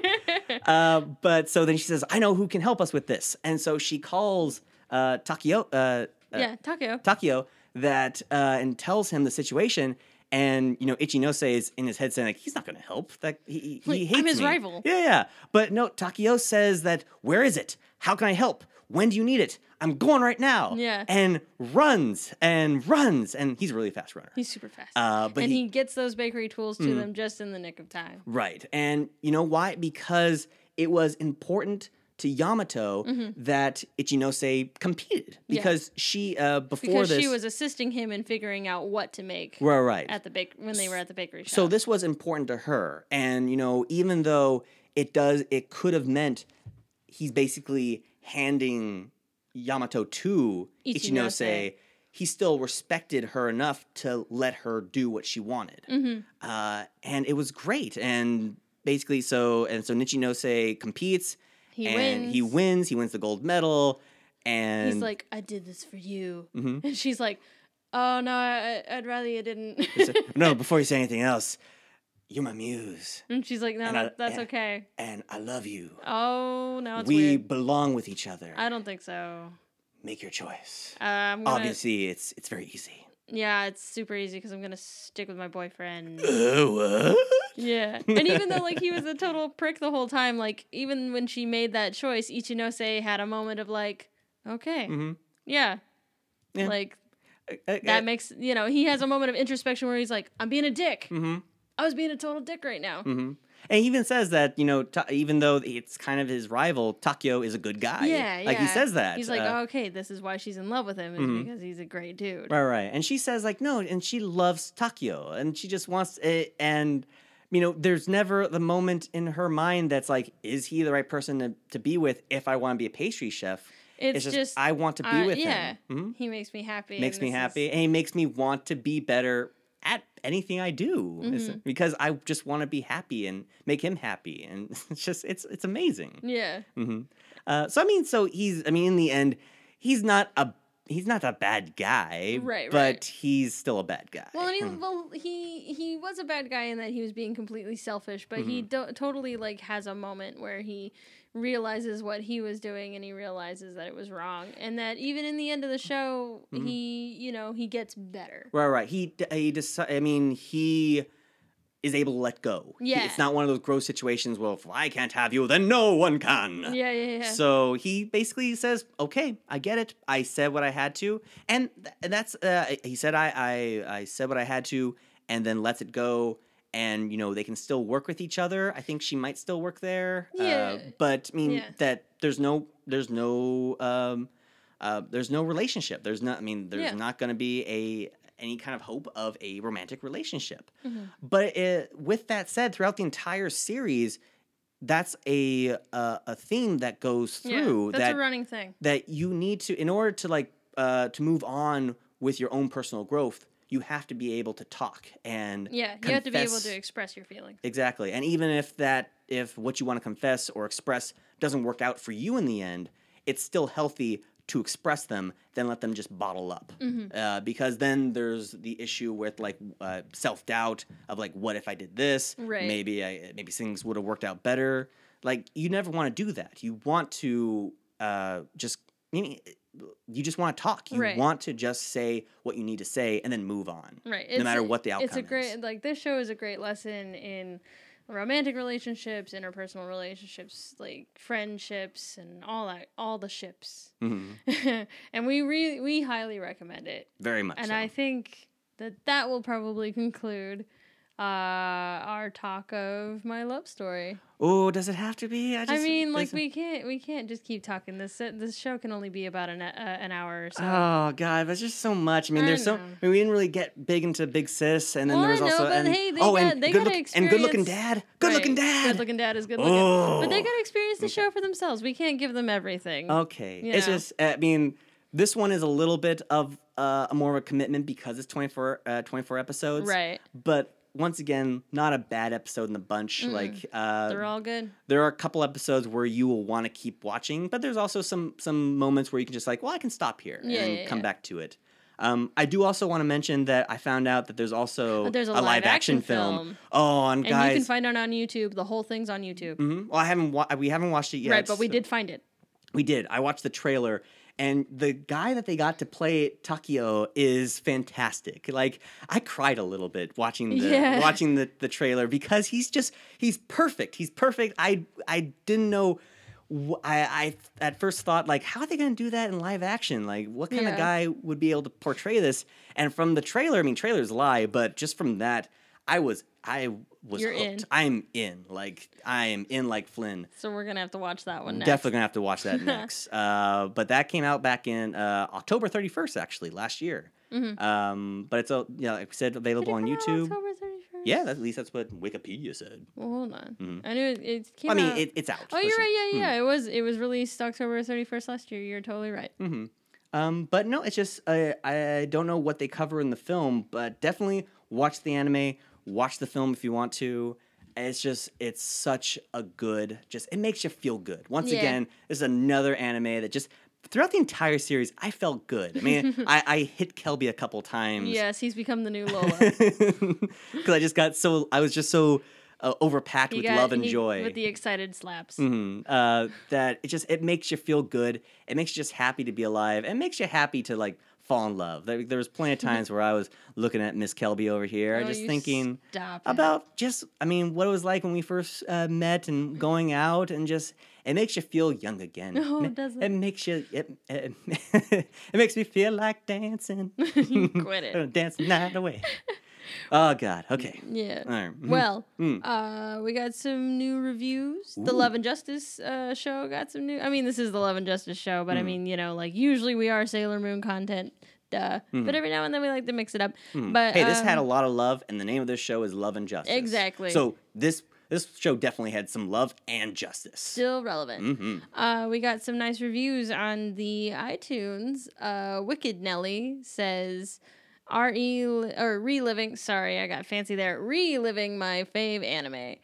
But so then she says, I know who can help us with this. And so she calls Takeo, and tells him the situation. And, you know, Ichinose is in his head saying, like, he's not going to help. Like, he hates me. I'm his rival. Yeah. But no, Takeo says that, where is it? How can I help? When do you need it? I'm going right now. Yeah. And runs. And he's a really fast runner. He's super fast. But and he gets those bakery tools to them just in the nick of time. Right. And you know why? Because it was important to Yamato mm-hmm. that Ichinose competed. Because she, because she was assisting him in figuring out what to make. Right. When they were at the bakery shop. So this was important to her. And, you know, even though it could have meant he's basically... handing Yamato to Ichinose, he still respected her enough to let her do what she wanted. Mm-hmm. And it was great. And basically, so Ichinose competes. He wins. He wins the gold medal. And he's like, I did this for you. Mm-hmm. And she's like, oh, no, I'd rather you didn't. No, before you say anything else, you're my muse. And she's like, no, that's okay. And I love you. Oh, no, it's weird. We belong with each other. I don't think so. Make your choice. Obviously, it's very easy. Yeah, it's super easy because I'm going to stick with my boyfriend. What? Yeah. And even though, like, he was a total prick the whole time, like, even when she made that choice, Ichinose had a moment of, like, okay. Mm-hmm. Yeah. Like... That makes, you know, he has a moment of introspection where he's like, I'm being a dick. Mm-hmm. I was being a total dick right now. Mm-hmm. And he even says that, you know, even though it's kind of his rival, Takeo is a good guy. Yeah, yeah. Like, he says that. He's like, oh, okay, this is why she's in love with him, is mm-hmm. because he's a great dude. Right, right. And she says, like, no, and she loves Takeo, and she just wants it, and, you know, there's never the moment in her mind that's like, is he the right person to be with if I want to be a pastry chef? It's just I want to be with him. Mm-hmm. He makes me happy. And he makes me want to be better at anything I do, mm-hmm. because I just want to be happy and make him happy, and it's just it's amazing. Yeah. Mm-hmm. So he's, I mean, in the end, he's not a bad guy, right? But right. he's still a bad guy. Well, he was a bad guy in that he was being completely selfish, but mm-hmm. he totally like has a moment where he realizes what he was doing, and he realizes that it was wrong, and that even in the end of the show, mm-hmm. he gets better. Right, right. He is able to let go. Yeah. It's not one of those gross situations where if I can't have you, then no one can. Yeah, yeah, yeah. So he basically says, okay, I get it. I said what I had to. And that's, he said, I said what I had to, and then lets it go. And, you know, they can still work with each other. I think she might still work there. Yeah. But, I mean, that there's no relationship. There's not, I mean, there's not going to be any kind of hope of a romantic relationship. Mm-hmm. But with that said, throughout the entire series, that's a theme that goes through. Yeah, that's a running thing. That you need to, in order to, like, to move on with your own personal growth, you have to be able to talk and confess. You have to be able to express your feelings. Exactly. And even if what you want to confess or express doesn't work out for you in the end, it's still healthy to express them than let them just bottle up. Mm-hmm. Because then there's the issue with, like, self-doubt of, like, what if I did this? Right. Maybe things would have worked out better. Like, you never want to do that. You want to you just want to talk. You right. want to just say what you need to say and then move on. Right. No matter what the outcome is. This show is a great lesson in romantic relationships, interpersonal relationships, like friendships and all that, all the ships. Mm-hmm. And we highly recommend it. Very much. And so. I think that will probably conclude our talk of My Love Story. Oh, does it have to be? We can't just keep talking. This show can only be about an hour or so. Oh God, that's just so much. I mean, we didn't really get big into Big Sis, and then Good Looking Dad. Good Looking Dad is good looking. Oh. But they gotta experience the show for themselves. We can't give them everything. Okay, it's just, I mean, this one is a little bit of more of a commitment because it's 24 episodes, right? But once again, not a bad episode in the bunch. They're all good. There are a couple episodes where you will want to keep watching, but there's also some moments where you can just like, well, I can stop here and come back to it. I do also want to mention that I found out that there's also there's a live action film. Oh, and guys, you can find it on YouTube. The whole thing's on YouTube. Mm-hmm. Well, we haven't watched it yet, right? But we did find it. We did. I watched the trailer. And the guy that they got to play Takeo is fantastic. Like, I cried a little bit watching the trailer because he's perfect. He's perfect. I didn't know. I at first thought, like, how are they going to do that in live action? Like, what kind of guy would be able to portray this? And from the trailer, I mean, trailers lie, but just from that, I was hooked. I am in like Flynn. So we're gonna have to watch that one next. Definitely gonna have to watch that next. But that came out back in October 31st, actually, last year. Mm-hmm. But it's like we said, available on YouTube. October 31st. Yeah, at least that's what Wikipedia said. Well, hold on. Mm-hmm. I knew it came out. I mean, it's out. Oh, you're right. Yeah, yeah. Mm-hmm. It was released October 31st last year. You're totally right. Mm-hmm. But no, it's just I don't know what they cover in the film, but definitely watch the anime. Watch the film if you want to. It's such a good, it makes you feel good. Once again, this is another anime that just, throughout the entire series, I felt good. I mean, I hit Kelby a couple times. Yes, he's become the new Lola. Because I was just so overpacked with love and joy. With the excited slaps. Mm-hmm. That it makes you feel good. It makes you just happy to be alive. It makes you happy to, like, fall in love. There was plenty of times where I was looking at Miss Kelby over here, thinking about what it was like when we first met and going out, and just It makes you feel young again. No, it doesn't. It makes you. It makes me feel like dancing. Quit it. Dance the night away. Oh, God. Okay. Yeah. All right. Well, we got some new reviews. Ooh. The Love and Justice show got some new... I mean, this is the Love and Justice show, but I mean, you know, like, usually we are Sailor Moon content, duh. But every now and then we like to mix it up. But hey, this had a lot of love, and the name of this show is Love and Justice. Exactly. So this show definitely had some love and justice. Still relevant. We got some nice reviews on the iTunes. Wicked Nelly says... reliving. Sorry, I got fancy there. Reliving my fave anime.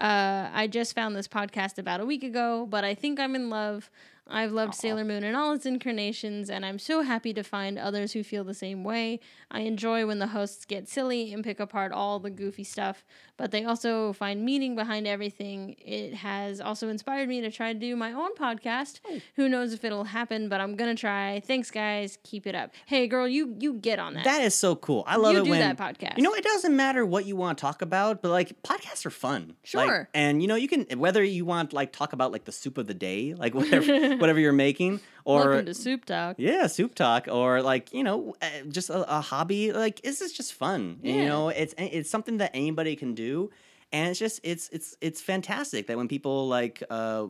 I just found this podcast about a week ago, but I think I'm in love. I've loved Sailor Moon in all its incarnations, and I'm so happy to find others who feel the same way. I enjoy when the hosts get silly and pick apart all the goofy stuff, but they also find meaning behind everything. It has also inspired me to try to do my own podcast. Who knows if it'll happen, but I'm going to try. Thanks, guys. Keep it up. Hey, girl, you get on that. That is so cool. I love it when... You do that podcast. You know, it doesn't matter what you want to talk about, but, like, podcasts are fun. Sure. Like, and, you know, you can... Whether you want, like, talk about, like, the soup of the day, like, whatever you're making, or welcome to Soup Talk. Yeah, Soup Talk, or like, you know, just a hobby. Like, this is just fun. Yeah. You know, it's something that anybody can do, and it's just it's fantastic that when people like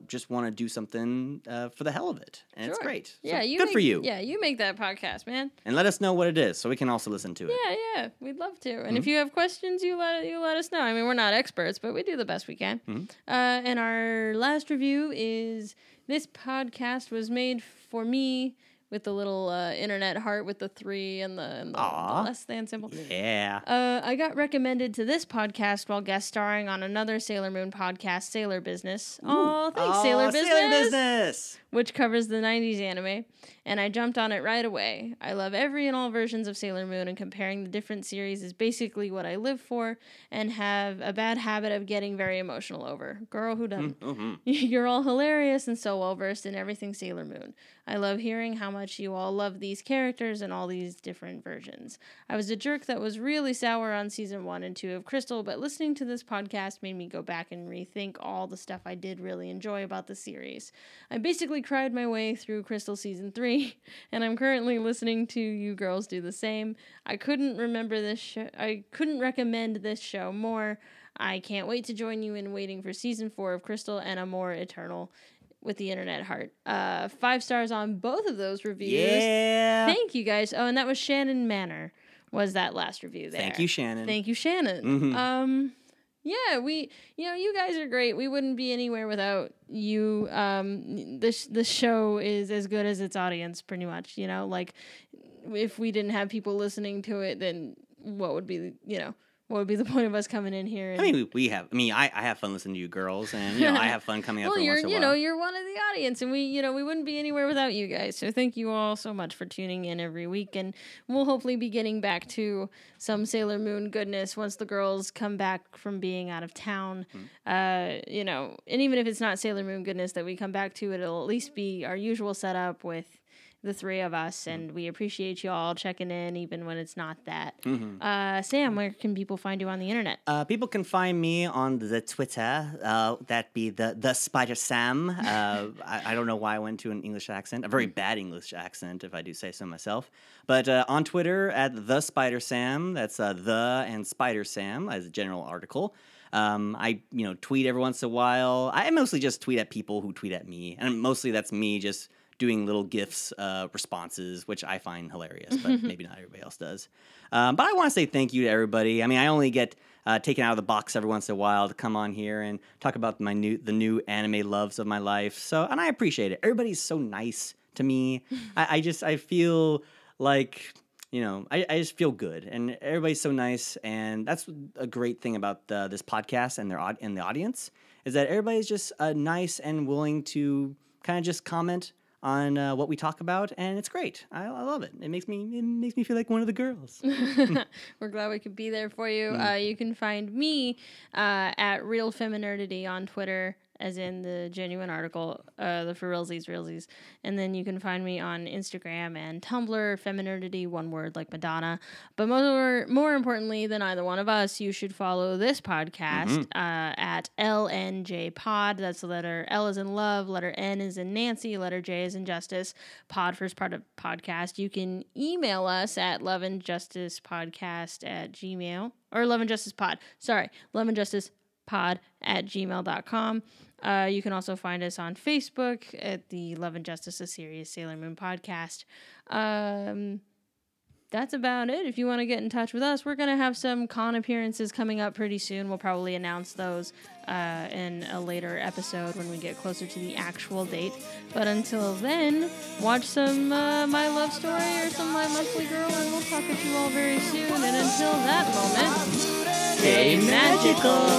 just want to do something for the hell of it, and it's great. Yeah, so, good for you. Yeah, you make that podcast, man, and let us know what it is so we can also listen to it. Yeah, we'd love to. And if you have questions, you let us know. I mean, we're not experts, but we do the best we can. And our last review is. This podcast was made for me with the little internet heart with the 3 and the less than symbol. Yeah. I got recommended to this podcast while guest starring on another Sailor Moon podcast, Sailor Business. Oh, thanks, Sailor Business! Which covers the 90s anime, and I jumped on it right away. I love every and all versions of Sailor Moon, and comparing the different series is basically what I live for and have a bad habit of getting very emotional over. Girl, who doesn't? You're all hilarious and so well-versed in everything Sailor Moon. I love hearing how much you all love these characters and all these different versions. I was a jerk that was really sour on season 1 and 2 of Crystal, but listening to this podcast made me go back and rethink all the stuff I did really enjoy about the series. I basically cried my way through Crystal season 3, and I'm currently listening to you girls do the same. I couldn't recommend this show more. I can't wait to join you in waiting for season 4 of Crystal and a more eternal with the internet heart. 5 stars on both of those reviews. Yeah. Thank you guys. Oh, and that was Shannon Manor was that last review there. Thank you, Shannon. Yeah, you guys are great. We wouldn't be anywhere without you. This show is as good as its audience, pretty much, you know, like if we didn't have people listening to it, then what would be the point of us coming in here? And... I mean, I have fun listening to you girls, and you know, I have fun coming up every once in a while. Well, you're one of the audience, and we wouldn't be anywhere without you guys. So thank you all so much for tuning in every week, and we'll hopefully be getting back to some Sailor Moon goodness once the girls come back from being out of town. You know, and even if it's not Sailor Moon goodness that we come back to, it'll at least be our usual setup with the three of us, and we appreciate you all checking in, even when it's not that. Sam, where can people find you on the internet? People can find me on the Twitter. That'd be the Spider Sam. I don't know why I went to an English accent, a very bad English accent, if I do say so myself. But on Twitter at the Spider Sam. That's the and Spider Sam as a general article. I tweet every once in a while. I mostly just tweet at people who tweet at me, and mostly that's me just doing little GIFs, responses, which I find hilarious, but maybe not everybody else does. But I want to say thank you to everybody. I mean, I only get taken out of the box every once in a while to come on here and talk about the new anime loves of my life. So, and I appreciate it. Everybody's so nice to me. I feel like, you know, I just feel good, and everybody's so nice. And that's a great thing about this podcast and the audience is that everybody's just nice and willing to kind of just comment on what we talk about, and it's great. I love it. It makes me feel like one of the girls. We're glad we could be there for you. You can find me at Real Femininity on Twitter. as in the genuine article, the for realsies. And then you can find me on Instagram and Tumblr, femininity, one word, like Madonna. But more importantly than either one of us, you should follow this podcast at LNJPOD. That's the letter L is in love, letter N is in Nancy, letter J is in Justice, pod, first part of podcast. You can email us at loveandjusticepodcast@gmail.com. Or loveandjusticepod@gmail.com. You can also find us on Facebook at the Love and Justice, a Serious Sailor Moon podcast. That's about it. If you want to get in touch with us, we're going to have some con appearances coming up pretty soon. We'll probably announce those in a later episode when we get closer to the actual date. But until then, watch some My Love Story or some My Monthly Girl, and we'll talk at you all very soon. And until that moment, stay magical.